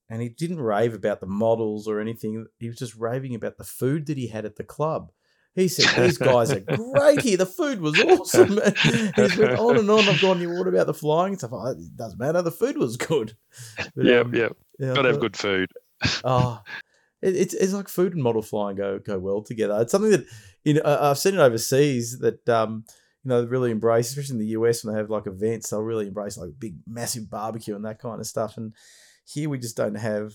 and he didn't rave about the models or anything. He was just raving about the food that he had at the club. He said, these guys are great here. The food was awesome. He's went on and on. I've gone, you what about the flying stuff? Oh, it doesn't matter. The food was good. But, yeah, um, yeah. yeah. Got to have good food. Oh, it, it's it's like food and model flying go go well together. It's something that you know, I've seen it overseas that um, you know really embrace, especially in the U S when they have like events, they'll really embrace like big, massive barbecue and that kind of stuff. And here we just don't have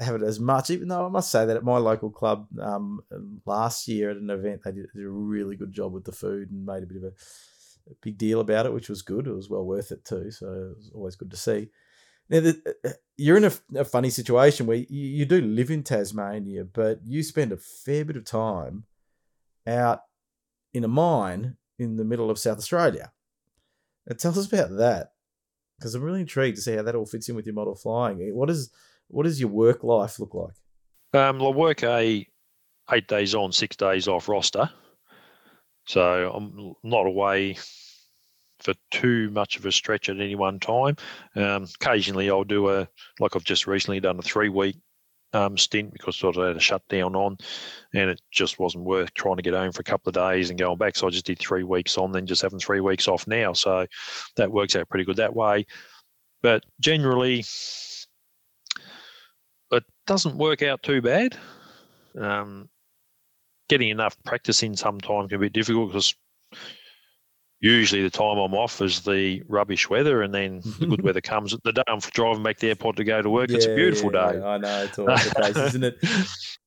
have it as much, even though I must say that at my local club um, last year at an event, they did a really good job with the food and made a bit of a, a big deal about it, which was good. It was well worth it too, so it was always good to see. Now, the, you're in a, a funny situation where you, you do live in Tasmania, but you spend a fair bit of time out in a mine in the middle of South Australia. Now, tell us about that, because I'm really intrigued to see how that all fits in with your model flying. What is... What does your work life look like? Um, I work a eight days on, six days off roster. So I'm not away for too much of a stretch at any one time. Um, occasionally I'll do a, like I've just recently done a three week um, stint because sort of had a shutdown on and it just wasn't worth trying to get home for a couple of days and going back. So I just did three weeks on, then just having three weeks off now. So that works out pretty good that way. But generally, it doesn't work out too bad. Um, getting enough practice in sometimes can be difficult because usually the time I'm off is the rubbish weather, and then the good weather comes. The day I'm driving back to the airport to go to work, yeah, it's a beautiful yeah, day. Yeah, I know, it's always the case, isn't it?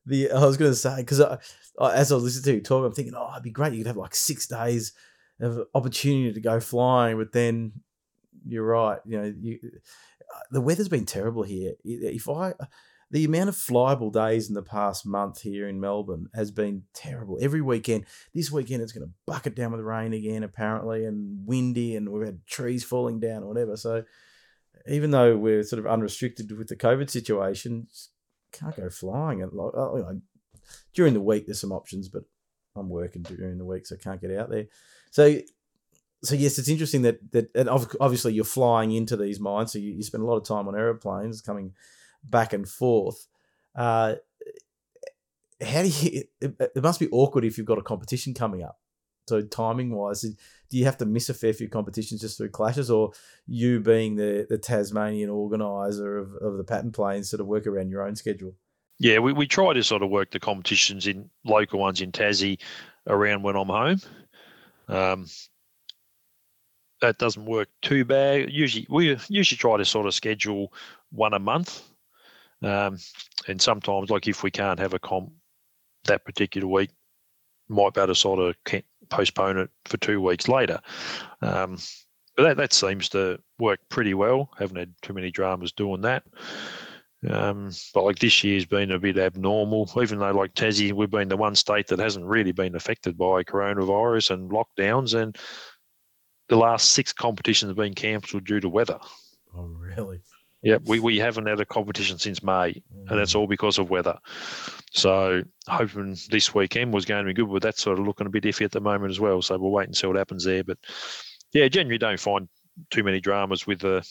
The I was going to say, because I, I, as I was listening to you talk, I'm thinking, oh, it'd be great. You could have like six days of opportunity to go flying, but then you're right. You know, you, the weather's been terrible here. If I... The amount of flyable days in the past month here in Melbourne has been terrible. Every weekend, this weekend it's going to bucket down with rain again, apparently, and windy, and we've had trees falling down or whatever. So even though we're sort of unrestricted with the COVID situation, can't go flying. During the week, there's some options, but I'm working during the week, so I can't get out there. So, so yes, it's interesting that that, and obviously you're flying into these mines, so you, you spend a lot of time on aeroplanes coming back and forth. Uh, how do you? It, it must be awkward if you've got a competition coming up. So timing wise, do you have to miss a fair few competitions just through clashes, or you being the, the Tasmanian organizer of, of the pattern planes sort of work around your own schedule? Yeah, we, we try to sort of work the competitions in local ones in Tassie around when I'm home. Um, that doesn't work too bad. Usually we usually try to sort of schedule one a month. Um, and sometimes, like if we can't have a comp that particular week, might be able to sort of postpone it for two weeks later. Um, but that, that seems to work pretty well. Haven't had too many dramas doing that. Um, but like this year's been a bit abnormal, even though like Tassie, we've been the one state that hasn't really been affected by coronavirus and lockdowns, and the last six competitions have been cancelled due to weather. Oh, really? Yeah, we, we haven't had a competition since May, and that's all because of weather. So hoping this weekend was going to be good, but that's sort of looking a bit iffy at the moment as well. So we'll wait and see what happens there. But yeah, generally don't find too many dramas with the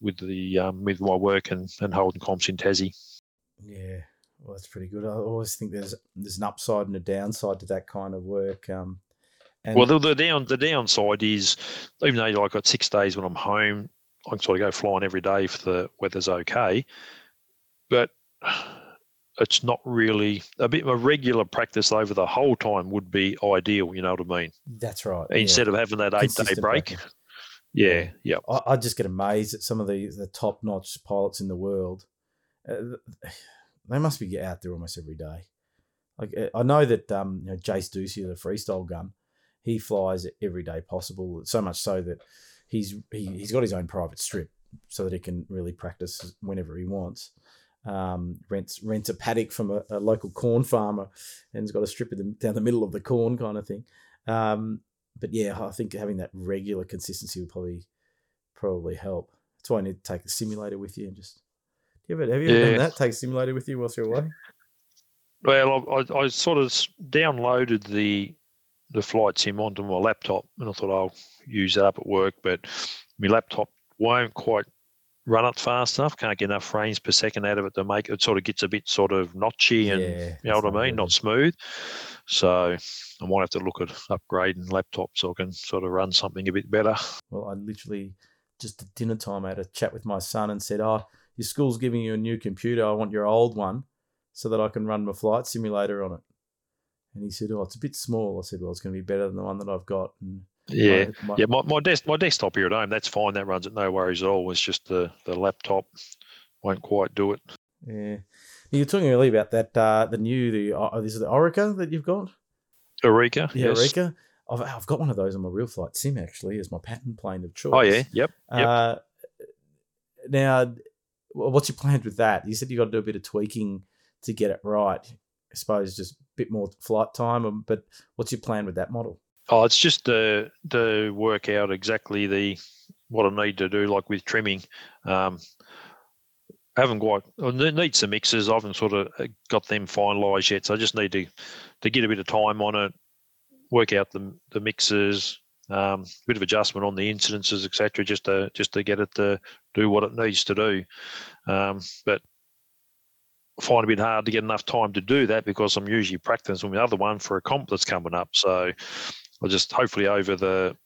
with the um, with my work and, and holding comps in Tassie. Yeah, well, that's pretty good. I always think there's there's an upside and a downside to that kind of work. Um, and well, the, the down the downside is, even though I've got six days when I'm home, I can sort of go flying every day if the weather's okay, but it's not really a bit of regular practice over the whole time would be ideal. You know what I mean? That's right. Instead yeah. of having that eight-day break. Practice. Yeah, yeah. I, I just get amazed at some of the, the top-notch pilots in the world. Uh, they must be out there almost every day. Like I know that um, you know, Jace Ducey, the freestyle gun, he flies every day possible. So much so that. He's he, he's got his own private strip so that he can really practice whenever he wants. Um, rents rents a paddock from a, a local corn farmer and has got a strip of the, down the middle of the corn kind of thing. Um, but yeah, I think having that regular consistency would probably probably help. That's why I need to take the simulator with you and just. Have you ever, have you ever yeah. done that? Take a simulator with you whilst you're away. Well, I, I sort of downloaded the. the flight sim onto my laptop, and I thought I'll use that up at work, but my laptop won't quite run it fast enough, can't get enough frames per second out of it to make it sort of gets a bit sort of notchy and yeah, you know what I mean, good. Not smooth. So I might have to look at upgrading laptop so I can sort of run something a bit better. Well, I literally just at dinner time I had a chat with my son and said, oh, your school's giving you a new computer, I want your old one so that I can run my flight simulator on it. And he said, oh, it's a bit small. I said, well, it's going to be better than the one that I've got. And yeah, my, my, yeah. My my, des- my desktop here at home, that's fine. That runs it, no worries at all. It's just the, the laptop won't quite do it. Yeah. You were talking earlier about that uh, the new the uh, is it the Orica that you've got? Eureka, yeah, yes. Eureka. I've, I've got one of those on my Real Flight Sim, actually, as my pattern plane of choice. Oh, yeah. Yep. yep. Uh, now, what's your plan with that? You said you got to do a bit of tweaking to get it right. I suppose just a bit more flight time, but what's your plan with that model? Oh, it's just to, to work out exactly the what I need to do, like with trimming. Um, I haven't quite – I need some mixes. I haven't sort of got them finalised yet, so I just need to, to get a bit of time on it, work out the the mixes, um, a bit of adjustment on the incidences, et cetera, just to, just to get it to do what it needs to do. Um, but I find it a bit hard to get enough time to do that because I'm usually practicing with the other one for a comp that's coming up. So I'll just hopefully over the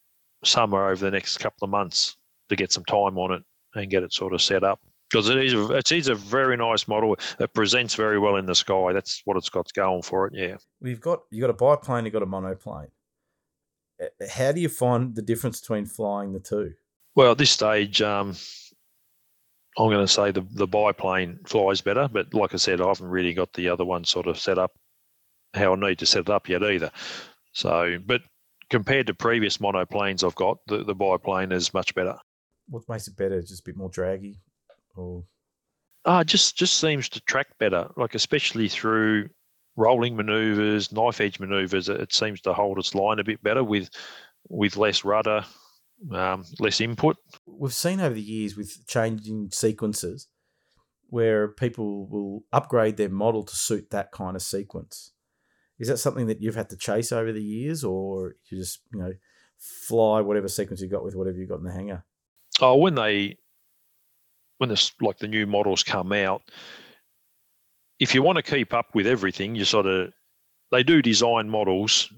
summer, over the next couple of months, to get some time on it and get it sort of set up. Because it is, a, it is a very nice model. It presents very well in the sky. That's what it's got going for it, yeah. We've got you got a biplane, you've got a monoplane. How do you find the difference between flying the two? Well, at this stage, um, I'm going to say the, the biplane flies better. But like I said, I haven't really got the other one sort of set up how I need to set it up yet either. So, but compared to previous monoplanes I've got, the, the biplane is much better. What makes it better? Just a bit more draggy? Or uh, just just seems to track better, like especially through rolling manoeuvres, knife edge manoeuvres. It seems to hold its line a bit better with with less rudder, um, less input. We've seen over the years with changing sequences where people will upgrade their model to suit that kind of sequence. Is that something that you've had to chase over the years, or you just you know fly whatever sequence you've got with whatever you've got in the hangar? Oh, when they when this, like the new models come out, if you want to keep up with everything, you sort of, they do design models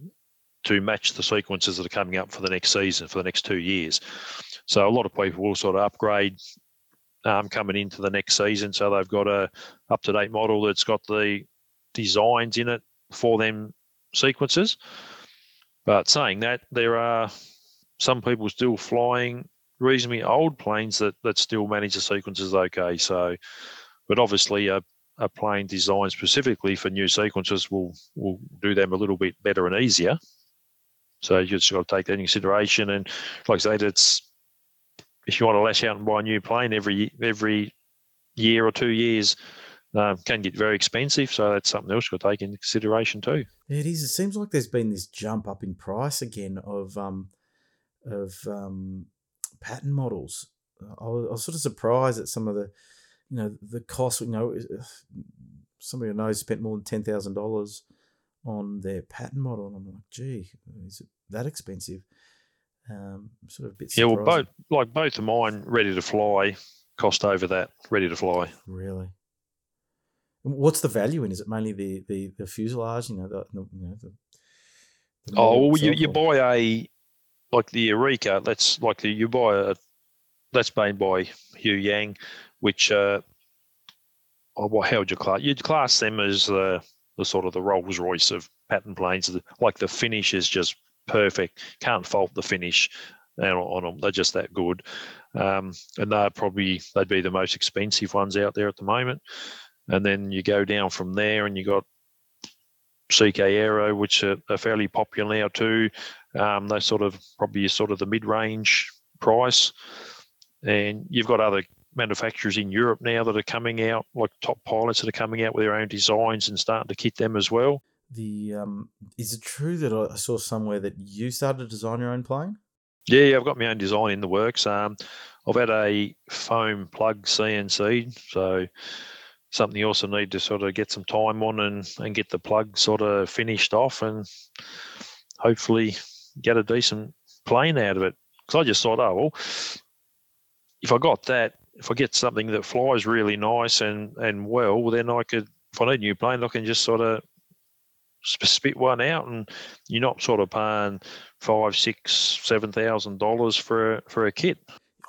to match the sequences that are coming up for the next season, for the next two years. So a lot of people will sort of upgrade um, coming into the next season. So they've got a up-to-date model that's got the designs in it for them sequences. But saying that, there are some people still flying reasonably old planes that, that still manage the sequences okay. So, but obviously a, a plane designed specifically for new sequences will will do them a little bit better and easier. So you just got to take that into consideration. And like I said, it's if you want to lash out and buy a new plane every every year or two years, um, can get very expensive. So that's something else you've got to take into consideration too. It is. It seems like there's been this jump up in price again of um of um. pattern models. I was sort of surprised at some of the, you know, the cost. You know, somebody I know spent more than ten thousand dollars on their pattern model, and I'm like, gee, is it that expensive? Um, sort of a bit. Surprising. Yeah, well, both like both of mine, ready to fly, cost over that. Ready to fly. Really? What's the value in? Is it mainly the the, the fuselage? You know, the, the you know the. the oh, well, you you or? buy a. Like the Eureka, that's like the you buy a that's made by Hugh Yang, which uh, oh, how would you class? You'd class them as the, the sort of the Rolls Royce of pattern planes. Like the finish is just perfect. Can't fault the finish on them. They're just that good, um, and they're probably they'd be the most expensive ones out there at the moment. And then you go down from there, and you got Scale Aero, which are, are fairly popular now too. Um, they sort of probably sort of the mid-range price, and you've got other manufacturers in Europe now that are coming out, like Top Pilots that are coming out with their own designs and starting to kit them as well. The um, is it true that I saw somewhere that you started to design your own plane? Yeah, yeah I've got my own design in the works. Um, I've had a foam plug C N C, so something you also need to sort of get some time on and, and get the plug sort of finished off and hopefully get a decent plane out of it. Because I just thought, oh, well, if I got that, if I get something that flies really nice and, and well, then I could, if I need a new plane, I can just sort of spit one out and you're not sort of paying five, six, seven thousand dollars for a, for a kit.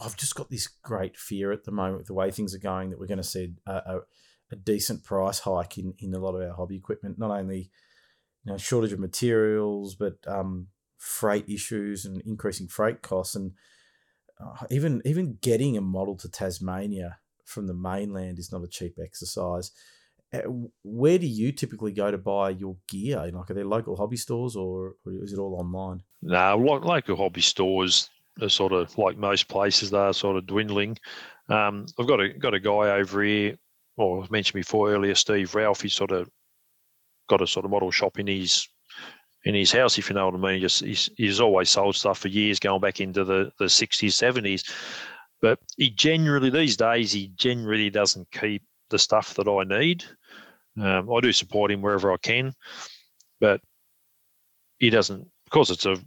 I've just got this great fear at the moment, the way things are going, that we're going to see a, a a decent price hike in, in a lot of our hobby equipment, not only you know shortage of materials, but um, freight issues and increasing freight costs. And uh, even even getting a model to Tasmania from the mainland is not a cheap exercise. Where do you typically go to buy your gear? Like, are there local hobby stores, or is it all online? No, like local hobby stores are sort of, like most places, they are sort of dwindling. Um, I've got a got a guy over here, or well, I mentioned before earlier, Steve Ralph. He's sort of got a sort of model shop in his in his house, if you know what I mean. He just, he's he's always sold stuff for years, going back into the the sixties, seventies. But he generally these days he generally doesn't keep the stuff that I need. Um, I do support him wherever I can, but he doesn't, because it's a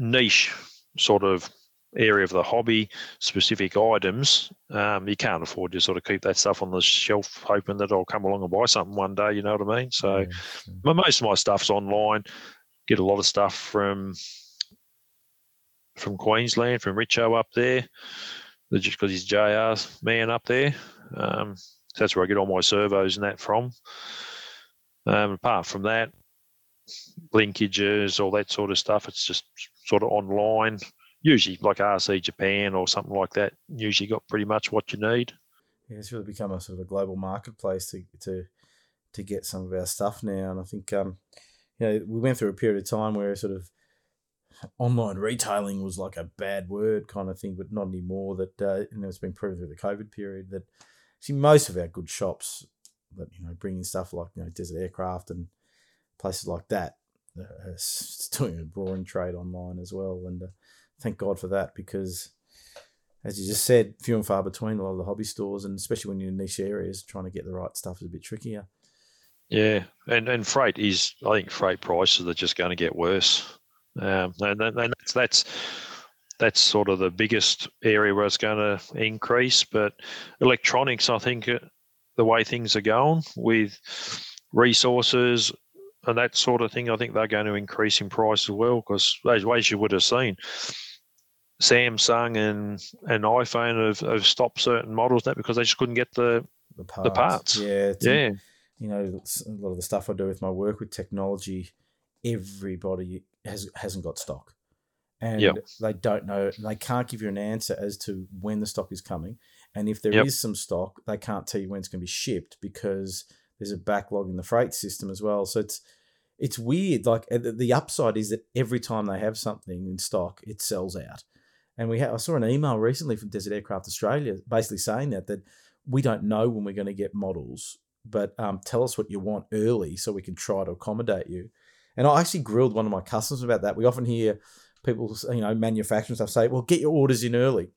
niche sort of area of the hobby, specific items, um, you can't afford to sort of keep that stuff on the shelf hoping that I'll come along and buy something one day, you know what I mean? So mm-hmm. my, most of my stuff's online. Get a lot of stuff from from Queensland, from Richo up there, just because he's J R man up there. Um, so that's where I get all my servos and that from. Um, apart from that, linkages, all that sort of stuff, it's just sort of online. Usually like R C Japan or something like that, usually got pretty much what you need. Yeah, it's really become a sort of a global marketplace to to, to get some of our stuff now. And I think, um, you know, we went through a period of time where sort of online retailing was like a bad word kind of thing, but not anymore. That uh, and it's been proven through the COVID period that see most of our good shops that, you know, bringing stuff like, you know, Desert Aircraft and places like that, uh, it's doing a broad trade online as well. And uh, thank God for that, because as you just said, few and far between a lot of the hobby stores, and especially when you're in niche areas, trying to get the right stuff is a bit trickier. Yeah, and, and freight is, I think freight prices are just going to get worse. Um, and, and that's, that's that's sort of the biggest area where it's going to increase. But electronics, I think the way things are going with resources and that sort of thing, I think they're going to increase in price as well, because those ways you would have seen, Samsung and, and iPhone have, have stopped certain models that because they just couldn't get the the parts. The parts. Yeah, yeah. You know, a lot of the stuff I do with my work with technology, everybody has, hasn't got stock. And yep. they don't know, they can't give you an answer as to when the stock is coming. And if there yep. is some stock, they can't tell you when it's going to be shipped, because there's a backlog in the freight system as well. So it's it's weird. Like, the upside is that every time they have something in stock, it sells out. And we ha- I saw an email recently from Desert Aircraft Australia basically saying that, that we don't know when we're going to get models, but um, tell us what you want early so we can try to accommodate you. And I actually grilled one of my customers about that. We often hear people, you know, manufacturing stuff say, well, get your orders in early.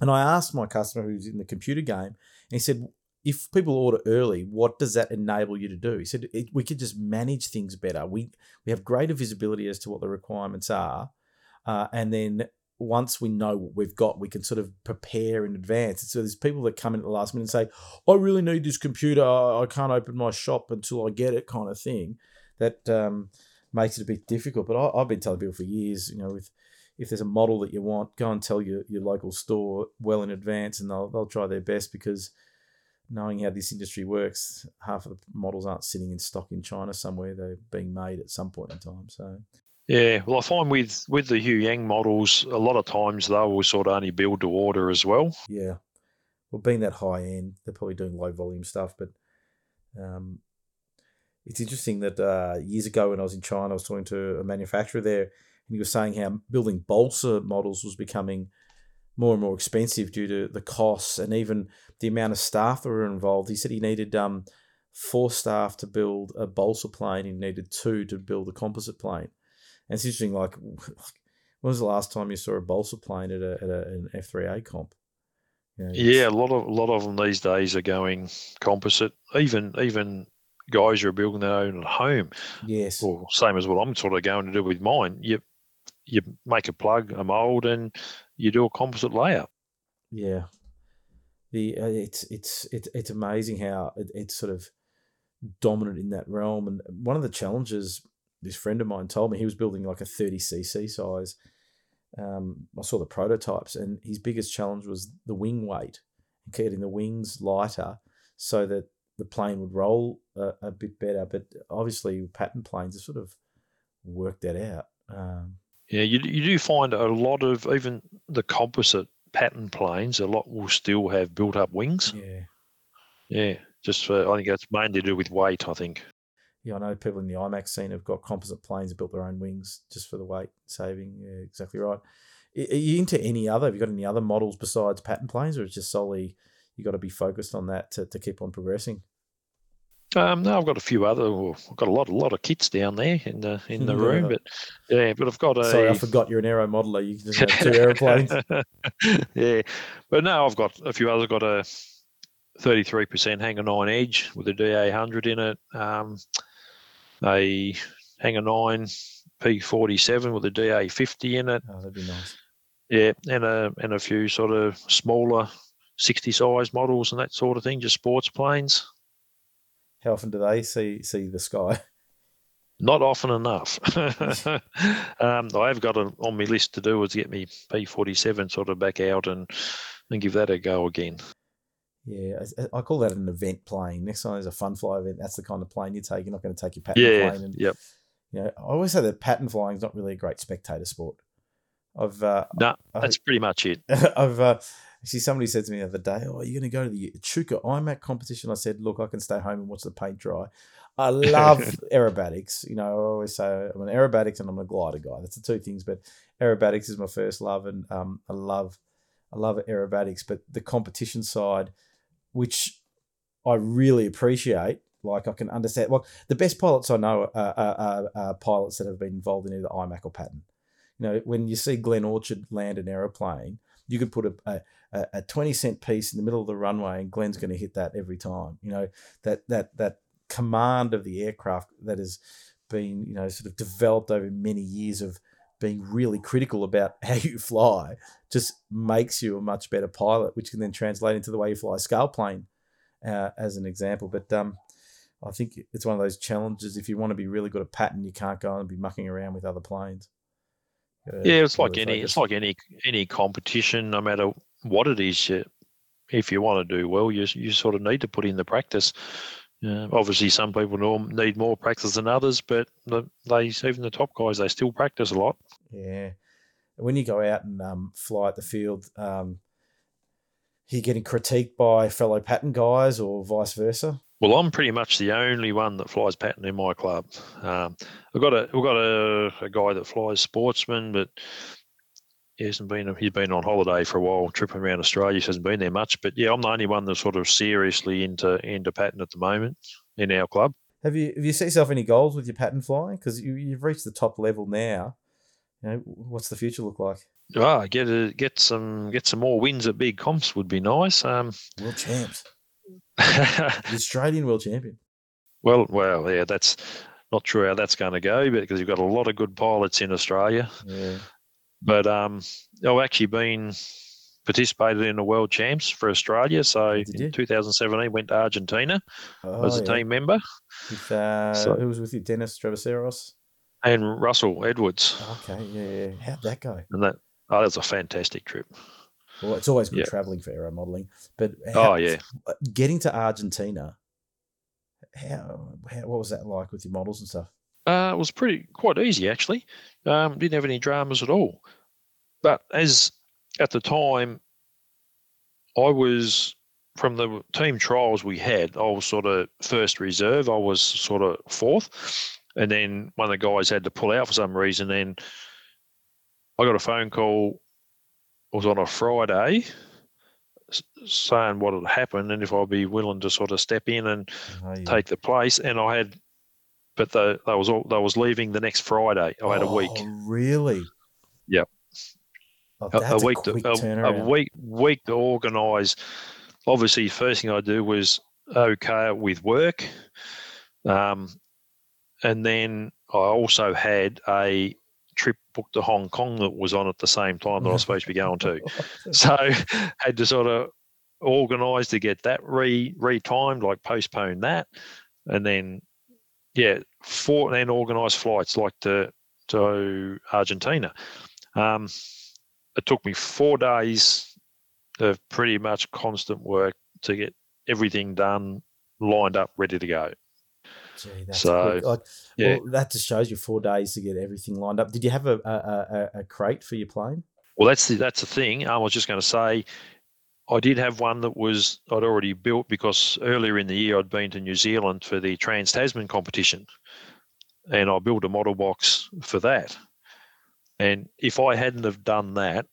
And I asked my customer who's in the computer game, and he said, if people order early, what does that enable you to do? He said, it, we could just manage things better. We we have greater visibility as to what the requirements are. Uh, and then once we know what we've got, we can sort of prepare in advance. And so there's people that come in at the last minute and say, I really need this computer. I can't open my shop until I get it, kind of thing. That um, makes it a bit difficult. But I, I've been telling people for years, you know, with if there's a model that you want, go and tell your, your local store well in advance, and they'll they'll try their best, because knowing how this industry works, half of the models aren't sitting in stock in China somewhere. They're being made at some point in time. So, yeah, well, I find with, with the Hugh Yang models, a lot of times they will sort of only build to order as well. Yeah. Well, being that high end, they're probably doing low volume stuff. But um, it's interesting that uh, years ago when I was in China, I was talking to a manufacturer there, and he was saying how building balsa models was becoming more and more expensive due to the costs and even the amount of staff that were involved. He said he needed um, four staff to build a balsa plane. He needed two to build a composite plane. And it's interesting, like, when was the last time you saw a balsa plane at, a, at a, an F three A comp? You know, yeah, a lot of a lot of them these days are going composite. Even even guys who are building their own at home. Yes. Well, same as what I'm sort of going to do with mine. You you make a plug, a mold, and you do a composite layout. Yeah, the uh, it's it's it's it's amazing how it, it's sort of dominant in that realm. And one of the challenges, this friend of mine told me, he was building like a thirty cc size. Um, I saw the prototypes, and his biggest challenge was the wing weight, getting the wings lighter so that the plane would roll a, a bit better. But obviously, pattern planes have sort of worked that out. Um, Yeah, you you do find a lot of even the composite pattern planes, a lot will still have built-up wings. Yeah. Yeah, just for, I think that's mainly to do with weight, I think. Yeah, I know people in the I MAC scene have got composite planes that built their own wings just for the weight saving. Yeah, exactly right. Are you into any other? Have you got any other models besides pattern planes, or it's just solely you got to be focused on that to, to keep on progressing? Um, no, I've got a few other. I've got a lot, a lot of kits down there in the in the room, but yeah, but I've got a. Sorry, I forgot you're an aero modeler. You can just have two aeroplanes. Yeah, but no, I've got a few others. I've got a thirty-three percent Hangar Nine Edge with a D A one hundred in it. Um, a Hangar Nine P forty-seven with a D A fifty in it. Oh, that'd be nice. Yeah, and a and a few sort of smaller sixty size models and that sort of thing, just sports planes. How often do they see see the sky? Not often enough. um, I have got a, on my list to do is get me P forty-seven sort of back out and, and give that a go again. Yeah, I, I call that an event plane. Next time there's a fun fly event, that's the kind of plane you take. You're not going to take your pattern yeah, plane. And, yep. You know, I always say that pattern flying is not really a great spectator sport. I've uh, no, I, that's I, pretty much it. I've. Uh, See, somebody said to me the other day, oh, are you going to go to the Echuca I MAC competition? I said, look, I can stay home and watch the paint dry. I love aerobatics. You know, I always say I'm an aerobatics and I'm a glider guy. That's the two things, but aerobatics is my first love, and um, I love I love aerobatics. But the competition side, which I really appreciate, like I can understand. Well, the best pilots I know are, are, are, are pilots that have been involved in either I MAC or pattern. You know, when you see Glenn Orchard land an aeroplane, you could put a, a a twenty cent piece in the middle of the runway and Glenn's going to hit that every time. You know, that that that command of the aircraft that has been, you know, sort of developed over many years of being really critical about how you fly just makes you a much better pilot, which can then translate into the way you fly a scale plane, uh, as an example. But um, I think it's one of those challenges. If you want to be really good at pattern, you can't go and be mucking around with other planes. Uh, yeah, it's like any, it's like any any competition, no matter what it is. You, if you want to do well, you you sort of need to put in the practice. Uh, obviously, some people norm, need more practice than others, but they even the top guys, they still practice a lot. Yeah, when you go out and um, fly at the field, um, you're getting critiqued by fellow pattern guys or vice versa. Well, I'm pretty much the only one that flies pattern in my club. Um, we've got a we've got a, a guy that flies sportsman, but he hasn't been he's been on holiday for a while, tripping around Australia. He hasn't been there much. But yeah, I'm the only one that's sort of seriously into into pattern at the moment in our club. Have you have you set yourself any goals with your pattern flying? Because you, you've reached the top level now. You know, what's the future look like? Ah, get a, get some get some more wins at big comps would be nice. Um, World champs. The Australian world champion. Well, well, yeah, that's not true how that's going to go, but because you've got a lot of good pilots in Australia. Yeah. But um, I've actually been participated in the world champs for Australia. So Did in you? twenty seventeen, went to Argentina oh, as a yeah. team member. With, uh, so, who was with you? Dennis Traveseros and Russell Edwards. Okay, yeah, yeah. How'd that go? And that oh, that was a fantastic trip. Well, it's always good yeah. traveling for aero modeling, but how, oh yeah, getting to Argentina, how, how what was that like with your models and stuff? Uh, it was pretty quite easy actually. Um, didn't have any dramas at all. But as at the time, I was from the team trials we had. I was sort of first reserve. I was sort of fourth, and then one of the guys had to pull out for some reason. And I got a phone call. It was on a Friday, saying what had happened and if I'd be willing to sort of step in and oh, yeah. take the place. And I had, but they was all they was leaving the next Friday. I had oh, a week. Really? Yeah. Oh, a, a week a to a, a week week to organise. Obviously, first thing I do was okay with work, um, and then I also had a trip booked to Hong Kong that was on at the same time that I was supposed to be going to. So had to sort of organise to get that re re-timed, like postpone that. And then, yeah, for, then organise flights like to, to Argentina. Um, it took me four days of pretty much constant work to get everything done, lined up, ready to go. Gee, that's so, like, yeah. Well, that just shows you four days to get everything lined up. Did you have a, a, a, a crate for your plane? Well, that's the, that's the thing. Um, I was just going to say, I did have one that was I'd already built because earlier in the year I'd been to New Zealand for the Trans-Tasman competition, and I built a model box for that. And if I hadn't have done that,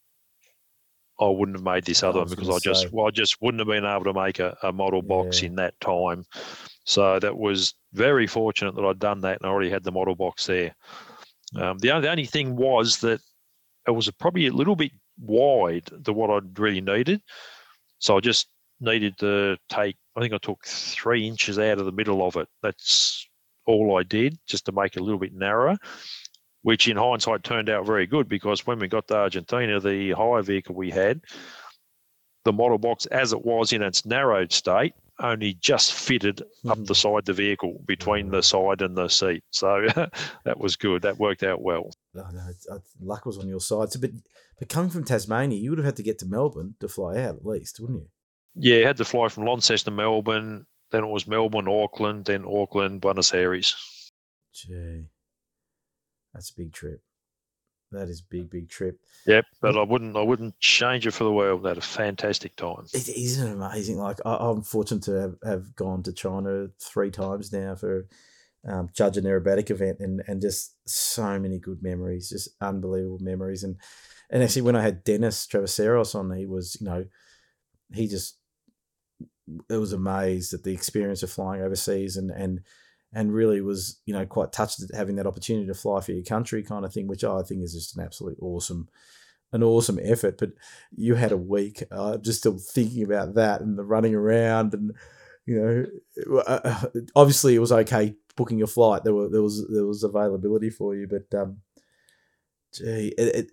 I wouldn't have made this other one because I just say. well, I just wouldn't have been able to make a, a model box yeah. in that time. So that was very fortunate that I'd done that, and I already had the model box there. Um, the, the only thing was that it was probably a little bit wide to what I'd really needed. So I just needed to take, I think I took three inches out of the middle of it. That's all I did, just to make it a little bit narrower, which in hindsight turned out very good, because when we got to Argentina, the hire vehicle we had, the model box as it was in its narrowed state only just fitted up the side of the vehicle between the side and the seat. So that was good. That worked out well. Oh, no, luck was on your side. So, but, but coming from Tasmania, you would have had to get to Melbourne to fly out at least, wouldn't you? Yeah, you had to fly from Launceston to Melbourne. Then it was Melbourne, Auckland, then Auckland, Buenos Aires. Gee, that's a big trip. That is a big, big trip. Yep, but I wouldn't I wouldn't change it for the world. They had a fantastic time. It isn't amazing. Like, I, I'm fortunate to have, have gone to China three times now for um, judge an aerobatic event, and, and just so many good memories, just unbelievable memories. And and actually when I had Dennis Traveseros on, he was, you know, he just it was amazed at the experience of flying overseas, and and and really was, you know, quite touched at having that opportunity to fly for your country kind of thing, which I think is just an absolutely awesome, an awesome effort. But you had a week, uh, just still thinking about that and the running around, and, you know, uh, obviously it was okay booking your flight. There were, there was, there was availability for you, but, um, gee, it, it,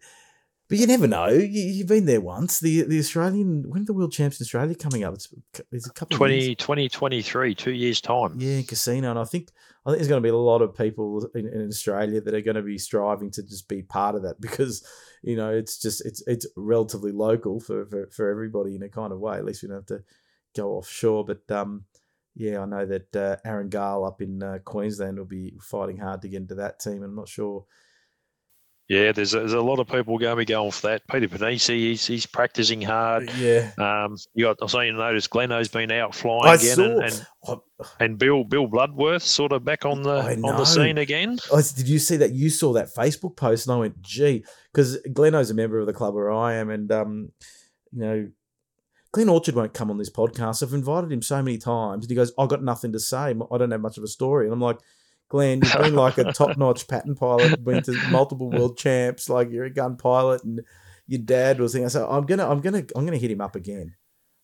but you never know. You, you've been there once. The the Australian, when are the World Champs in Australia coming up? It's, it's a couple twenty, of years. twenty twenty-three, two years' time. Yeah, Casino. And I think I think there's going to be a lot of people in, in Australia that are going to be striving to just be part of that, because, you know, it's just it's it's relatively local for, for, for everybody in a kind of way. At least we don't have to go offshore. But, um, yeah, I know that uh, Aaron Gale up in uh, Queensland will be fighting hard to get into that team. I'm not sure. Yeah, there's a, there's a lot of people going to be going for that. Peter Panisi, he's, he's practicing hard. Yeah. Um, you got, I've seen you notice Glenno's been out flying I again, saw, and and, I, and Bill Bill Bloodworth sort of back on the on the scene again. I, did you see that? You saw that Facebook post, and I went, "Gee," because Glenno's a member of the club where I am, and um, you know, Glenn Orchard won't come on this podcast. I've invited him so many times, and he goes, "I've got nothing to say. I don't have much of a story," and I'm like, Glenn, you've been like a top-notch pattern pilot, you've been to multiple world champs, like you're a gun pilot, and your dad was thinking. So I'm gonna, I'm gonna, I'm gonna hit him up again.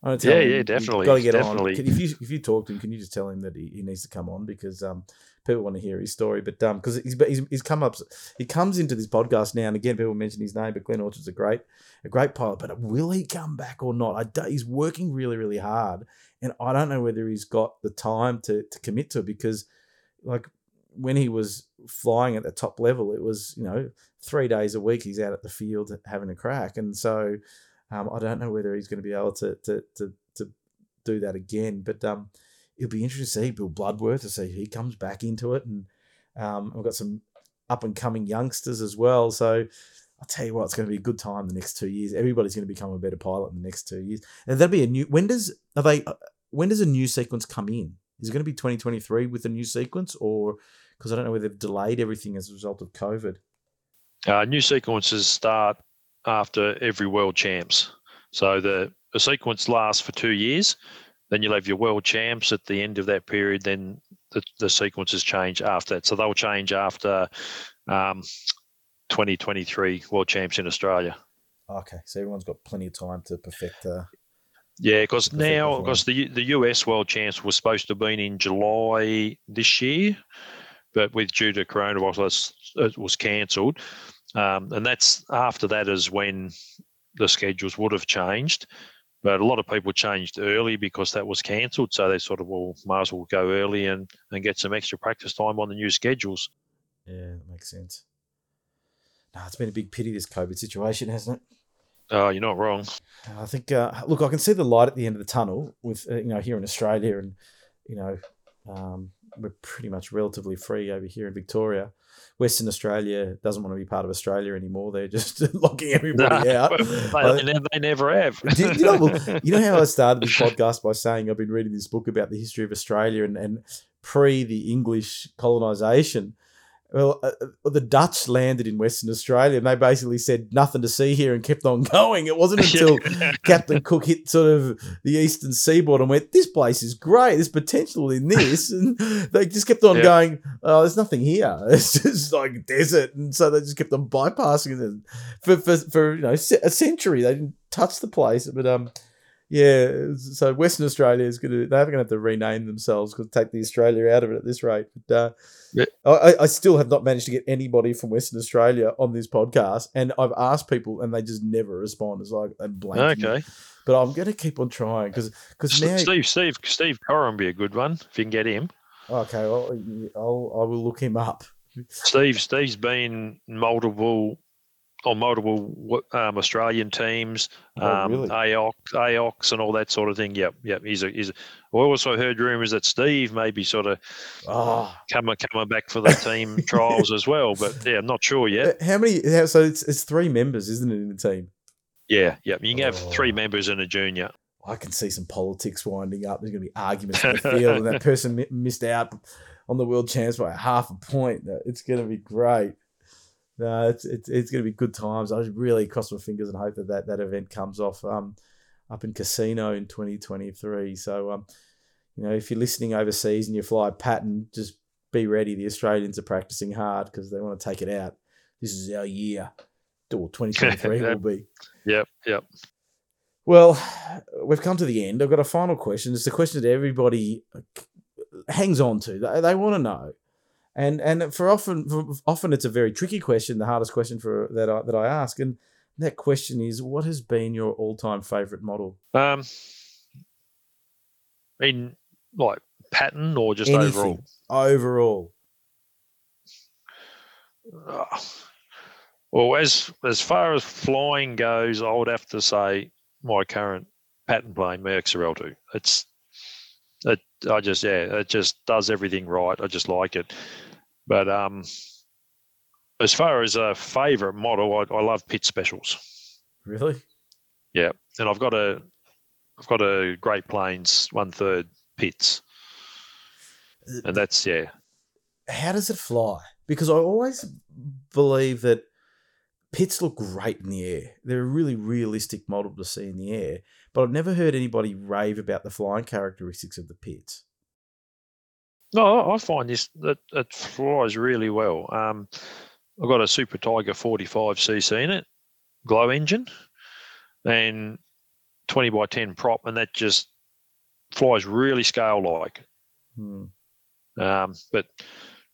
I'm gonna tell yeah, him, yeah, definitely. Got to get definitely. on. If you if you talk to him, can you just tell him that he, he needs to come on, because um people want to hear his story. But um because he's, he's he's come up, he comes into this podcast now and again. People mention his name, but Glenn Orchard's a great a great pilot. But will he come back or not? I don't, he's working really really hard, and I don't know whether he's got the time to to commit to it, because like. When he was flying at the top level, it was, you know, three days a week he's out at the field having a crack. And so um, I don't know whether he's going to be able to to to, to do that again. But um, it'll be interesting to see Bill Bloodworth, to see if he comes back into it. And um, we've got some up-and-coming youngsters as well. So I'll tell you what, it's going to be a good time the next two years. Everybody's going to become a better pilot in the next two years. And that'll be a new – when does are they? When does a new sequence come in? Is it going to be twenty twenty-three with a new sequence, or – because I don't know whether they've delayed everything as a result of COVID. Uh, new sequences start after every World Champs. So the, the sequence lasts for two years. Then you'll have your World Champs at the end of that period. Then the, the sequences change after that. So they'll change after um, twenty twenty-three World Champs in Australia. Okay. So everyone's got plenty of time to perfect uh, Yeah, because now, because the, the U S World Champs was supposed to have been in July this year. But with due to coronavirus, it was cancelled. Um, and that's after that is when the schedules would have changed. But a lot of people changed early because that was cancelled. So they sort of, well, might as well go early and, and get some extra practice time on the new schedules. Yeah, that makes sense. No, it's been a big pity, this COVID situation, hasn't it? Oh, uh, you're not wrong. I think, uh, look, I can see the light at the end of the tunnel with, uh, you know, here in Australia and, you know, um, we're pretty much relatively free over here in Victoria. Western Australia doesn't want to be part of Australia anymore. They're just locking everybody no, out. They, they, they never have. you, you, know, well, you know how I started this podcast by saying I've been reading this book about the history of Australia and, and pre the English colonisation. Well, uh, the Dutch landed in Western Australia and they basically said nothing to see here and kept on going. It wasn't until Captain Cook hit sort of the eastern seaboard and went, this place is great. There's potential in this. And they just kept on yeah. going, oh, there's nothing here. It's just like desert. And so they just kept on bypassing it for, for, for you know, a century. They didn't touch the place. But, um, yeah, so Western Australia is going to, they're going to have to rename themselves because take the Australia out of it at this rate. But uh, yeah. I, I still have not managed to get anybody from Western Australia on this podcast. And I've asked people and they just never respond. It's like a blank. Okay. But I'm going to keep on trying because now. Steve, Steve, Steve Corrin would be a good one if you can get him. Okay. Well, I'll, I will look him up. Steve, Steve's been multiple. On multiple um, Australian teams, um, oh, really? A O C, A O Cs and all that sort of thing. Yep, yep. He's a, he's a, I also heard rumours that Steve may be sort of oh. coming coming back for the team trials as well. But yeah, I'm not sure yet. How many? How, so it's it's three members, isn't it, in the team? Yeah, yeah. You can oh. have three members and a junior. I can see some politics winding up. There's going to be arguments in the field, and that person missed out on the world champs by half a point. It's going to be great. No, it's it's, it's going to be good times. I really cross my fingers and hope that that, that event comes off um, up in Casino in twenty twenty-three. So, um, you know, if you're listening overseas and you fly a pattern, just be ready. The Australians are practicing hard because they want to take it out. This is our year. Or twenty twenty-three will be. Yep, yep. Well, we've come to the end. I've got a final question. It's the question that everybody hangs on to. They, they want to know. And and for often for often it's a very tricky question, the hardest question for that I, that I ask. And that question is, what has been your all-time favourite model? Um, in like pattern or just Anything. overall? Overall. Oh. Well, as as far as flying goes, I would have to say my current pattern plane, my X R L two. It's it. I just yeah, it just does everything right. I just like it. But um, as far as a favourite model, I, I love Pitts specials. Really? Yeah, and I've got a, I've got a Great Plains one third Pitts, and that's yeah. How does it fly? Because I always believe that Pitts look great in the air. They're a really realistic model to see in the air, but I've never heard anybody rave about the flying characteristics of the Pitts. No, I find this that it flies really well. Um, I've got a Super Tiger forty-five c c in it, glow engine, and twenty by ten prop, and that just flies really scale-like. Hmm. Um, but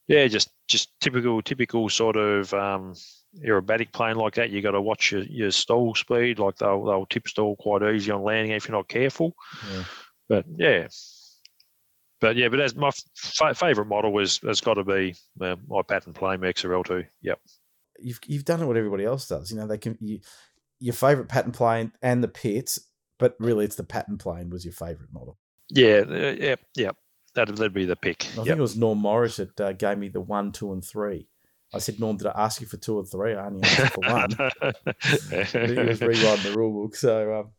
yeah, just just typical typical sort of um, aerobatic plane like that. You got to watch your, your stall speed. Like they'll they'll tip stall quite easy on landing if you're not careful. Yeah. But yeah. But, yeah, but as my f- favourite model was, has got to be uh, my pattern plane, my X R L two. Yep. You've you've done what everybody else does. You know, they can you, your favourite pattern plane and the Pitts, but really it's the pattern plane was your favourite model. Yeah, uh, yeah, yeah. That'd, that'd be the pick. I yep. think it was Norm Morris that uh, gave me the one, two, and three. I said, Norm, did I ask you for two or three? I only asked for one. He was rewriting the rule book. So, um,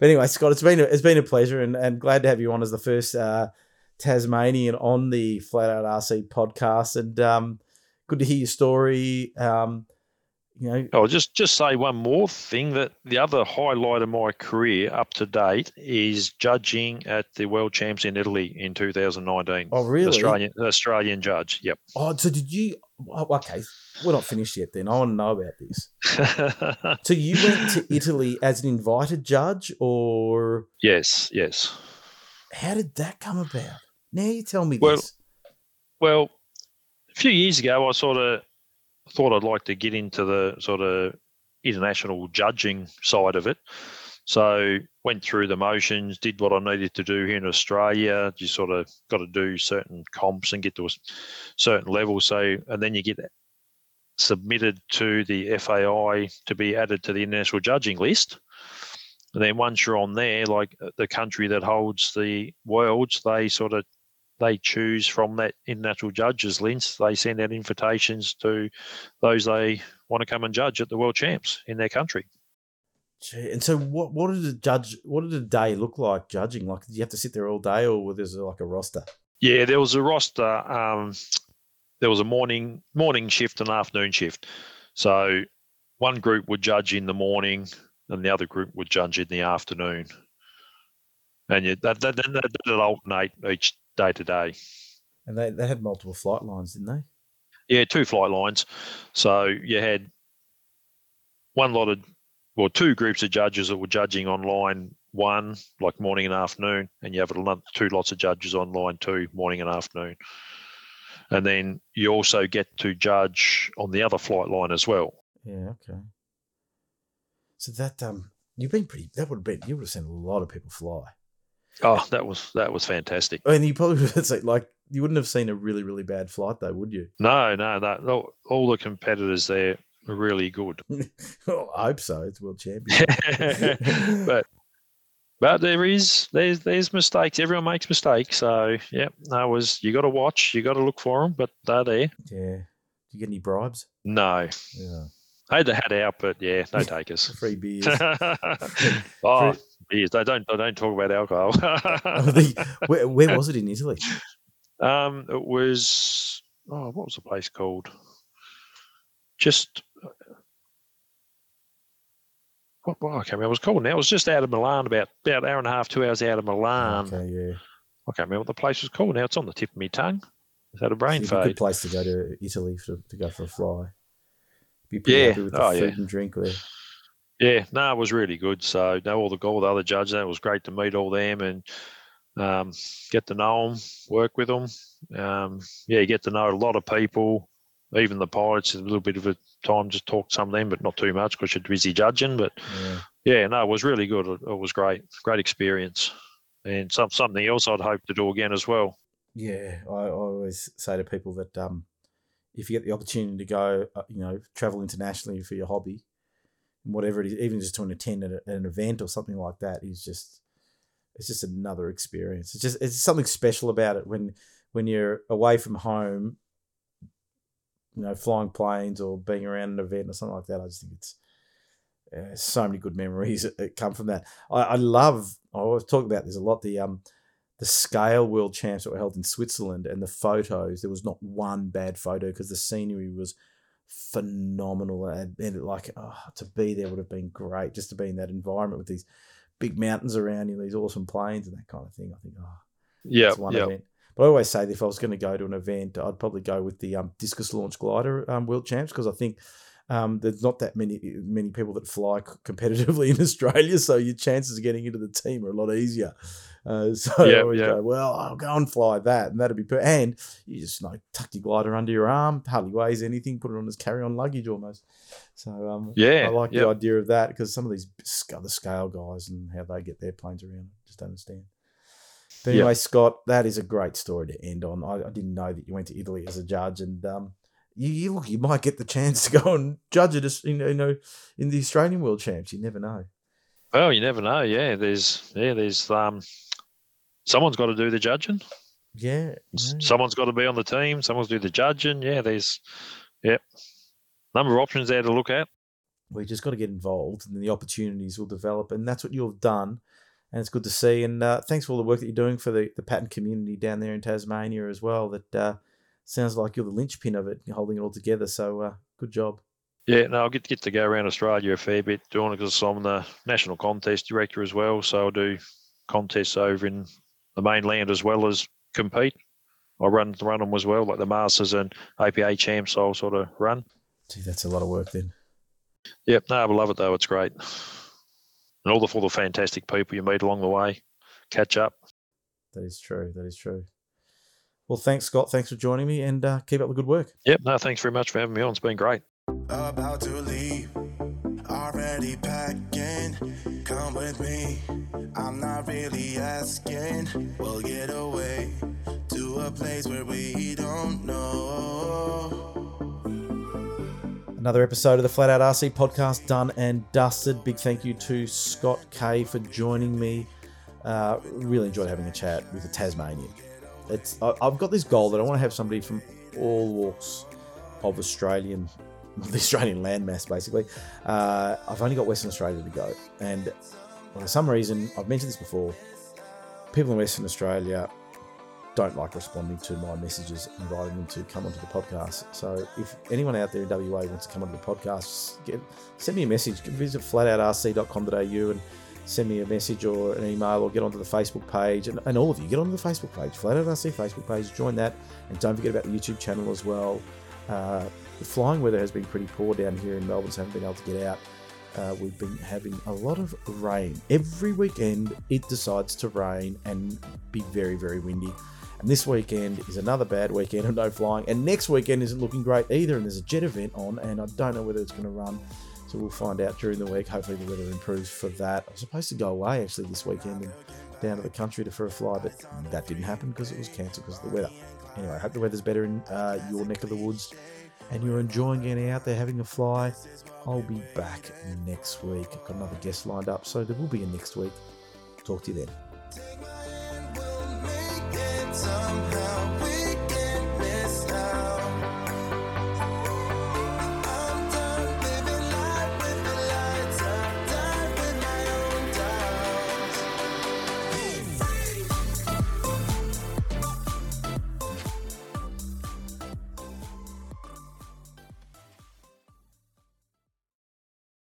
but anyway, Scott, it's been a, it's been a pleasure, and, and glad to have you on as the first uh, Tasmanian on the Flat Out R C podcast, and um, good to hear your story. Um, you know, I'll just just say one more thing, that the other highlight of my career up to date is judging at the World Champs in Italy in two thousand nineteen. Oh, really? Australian Australian judge. Yep. Oh, so did you? Oh, okay, we're not finished yet then. I want to know about this. So you went to Italy as an invited judge, or? Yes, yes. How did that come about? Now you tell me well, this. Well, a few years ago, I sort of thought I'd like to get into the sort of international judging side of it. So went through the motions, did what I needed to do here in Australia. You sort of got to do certain comps and get to a certain level. So, and then you get submitted to the F A I to be added to the international judging list. And then once you're on there, like the country that holds the worlds, they sort of they choose from that international judges list. They send out invitations to those they want to come and judge at the World Champs in their country. Gee, and so, what what did the judge? What did a day look like judging? Like, did you have to sit there all day, or was there like a roster? Yeah, there was a roster. Um, there was a morning morning shift and afternoon shift. So, one group would judge in the morning, and the other group would judge in the afternoon. And you, that that that did alternate each day to day. And they they had multiple flight lines, didn't they? Yeah, two flight lines. So you had one lot of Well, two groups of judges that were judging on line one, like morning and afternoon, and you have another two lots of judges on line two, morning and afternoon. And then you also get to judge on the other flight line as well. Yeah, okay. So that um, you've been pretty. That would have been. You would have seen a lot of people fly. Oh, that was that was fantastic. I mean, you probably would have said, like you wouldn't have seen a really really bad flight though, would you? No, no, no. All the competitors there. Really good. Well, I hope so. It's world champion. but but there is there's there's mistakes. Everyone makes mistakes. So yeah, I was. You got to watch. You got to look for them. But they're there. Yeah. Did you get any bribes? No. Yeah. I had the hat out, but yeah, no takers. Free beers. oh, Free- beers. They don't. They don't talk about alcohol. oh, the, where, where was it in Italy? Um, it was. Oh, what was the place called? Just. What well, I can't remember. It was called now. It was just out of Milan, about about an hour and a half, two hours out of Milan. Okay, yeah. I can't remember what the place was called now. It's on the tip of my tongue. It's had a brain so fade. A good place to go to Italy for, to go for a fly. Be yeah. With the oh, food yeah. And drink there. Yeah. No, it was really good. So know all the all the other judges. And it was great to meet all them and um, get to know them, work with them. Um, yeah, you get to know a lot of people. Even the pilots, a little bit of a time to talk to some of them, but not too much because you're busy judging. But yeah. yeah, no, it was really good. It, it was great, great experience, and some something else I'd hope to do again as well. Yeah, I, I always say to people that um, if you get the opportunity to go, uh, you know, travel internationally for your hobby, whatever it is, even just to an attend at an event or something like that, is just it's just another experience. It's just it's something special about it when when you're away from home. You know, flying planes or being around an event or something like that. I just think it's uh, so many good memories that, that come from that. I, I love. I always talk about this a lot. The um, the scale world champs that were held in Switzerland and the photos. There was not one bad photo because the scenery was phenomenal. And, and like oh, to be there would have been great. Just to be in that environment with these big mountains around you, these awesome planes and that kind of thing. I think oh, yeah, it's one yeah. event. But I always say that if I was going to go to an event, I'd probably go with the um, discus launch glider um, world champs because I think um, there's not that many many people that fly c- competitively in Australia, so your chances of getting into the team are a lot easier. Uh, so yeah, I always yeah. go, well, I'll go and fly that, and that'd be per- and you just you know, tuck your glider under your arm, hardly weighs anything, put it on as carry-on luggage almost. So um, yeah, I like yeah. the idea of that because some of these other scale guys and how they get their planes around, I just don't understand. But anyway, yep. Scott, that is a great story to end on. I, I didn't know that you went to Italy as a judge, and um, you, you look, you might get the chance to go and judge it, you know, in the Australian World Champs. You never know. Well, you never know. Yeah, there's, yeah, there's, um, someone's got to do the judging. Yeah, yeah. Someone's got to be on the team. Someone's do the judging. Yeah, there's, yeah, number of options there to look at. We just got to get involved, and then the opportunities will develop, and that's what you've done. And it's good to see. And uh, thanks for all the work that you're doing for the, the patent community down there in Tasmania as well. That uh, sounds like you're the linchpin of it, holding it all together. So uh, good job. Yeah, no, I get, get to go around Australia a fair bit doing it because I'm the national contest director as well. So I do contests over in the mainland as well as compete. I run, run them as well, like the Masters and A P A Champs I'll sort of run. Gee, that's a lot of work then. Yep, no, I love it though. It's great. And all the, all the fantastic people you meet along the way, catch up. That is true. That is true. Well, thanks, Scott. Thanks for joining me and uh, keep up the good work. Yep. No, thanks very much for having me on. It's been great. About to leave, already packing. Come with me. I'm not really asking. We'll get away to a place where we don't know. Another episode of the Flat Out R C podcast done and dusted. Big thank you to Scott Kay for joining me. Uh, really enjoyed having a chat with a Tasmanian. it's I, I've got this goal that I want to have somebody from all walks of Australian, the Australian landmass, basically. Uh, I've only got Western Australia to go, and for some reason, I've mentioned this before, people in Western Australia don't like responding to my messages inviting them to come onto the podcast. So if anyone out there in W A wants to come onto the podcast, get, send me a message. Visit flat out r c dot com dot a u and send me a message or an email, or get onto the Facebook page. And, and all of you, get onto the Facebook page, Flat Out R C Facebook page, join that. And don't forget about the YouTube channel as well. Uh, the flying weather has been pretty poor down here in Melbourne, so I haven't been able to get out. Uh, we've been having a lot of rain. Every weekend, it decides to rain and be very, very windy. And this weekend is another bad weekend of no flying. And next weekend isn't looking great either. And there's a jet event on, and I don't know whether it's going to run. So we'll find out during the week. Hopefully the weather improves for that. I was supposed to go away actually this weekend and down to the country to for a fly, but that didn't happen because it was cancelled because of the weather. Anyway, I hope the weather's better in uh, your neck of the woods and you're enjoying getting out there having a fly. I'll be back next week. I've got another guest lined up, so there will be a next week. Talk to you then.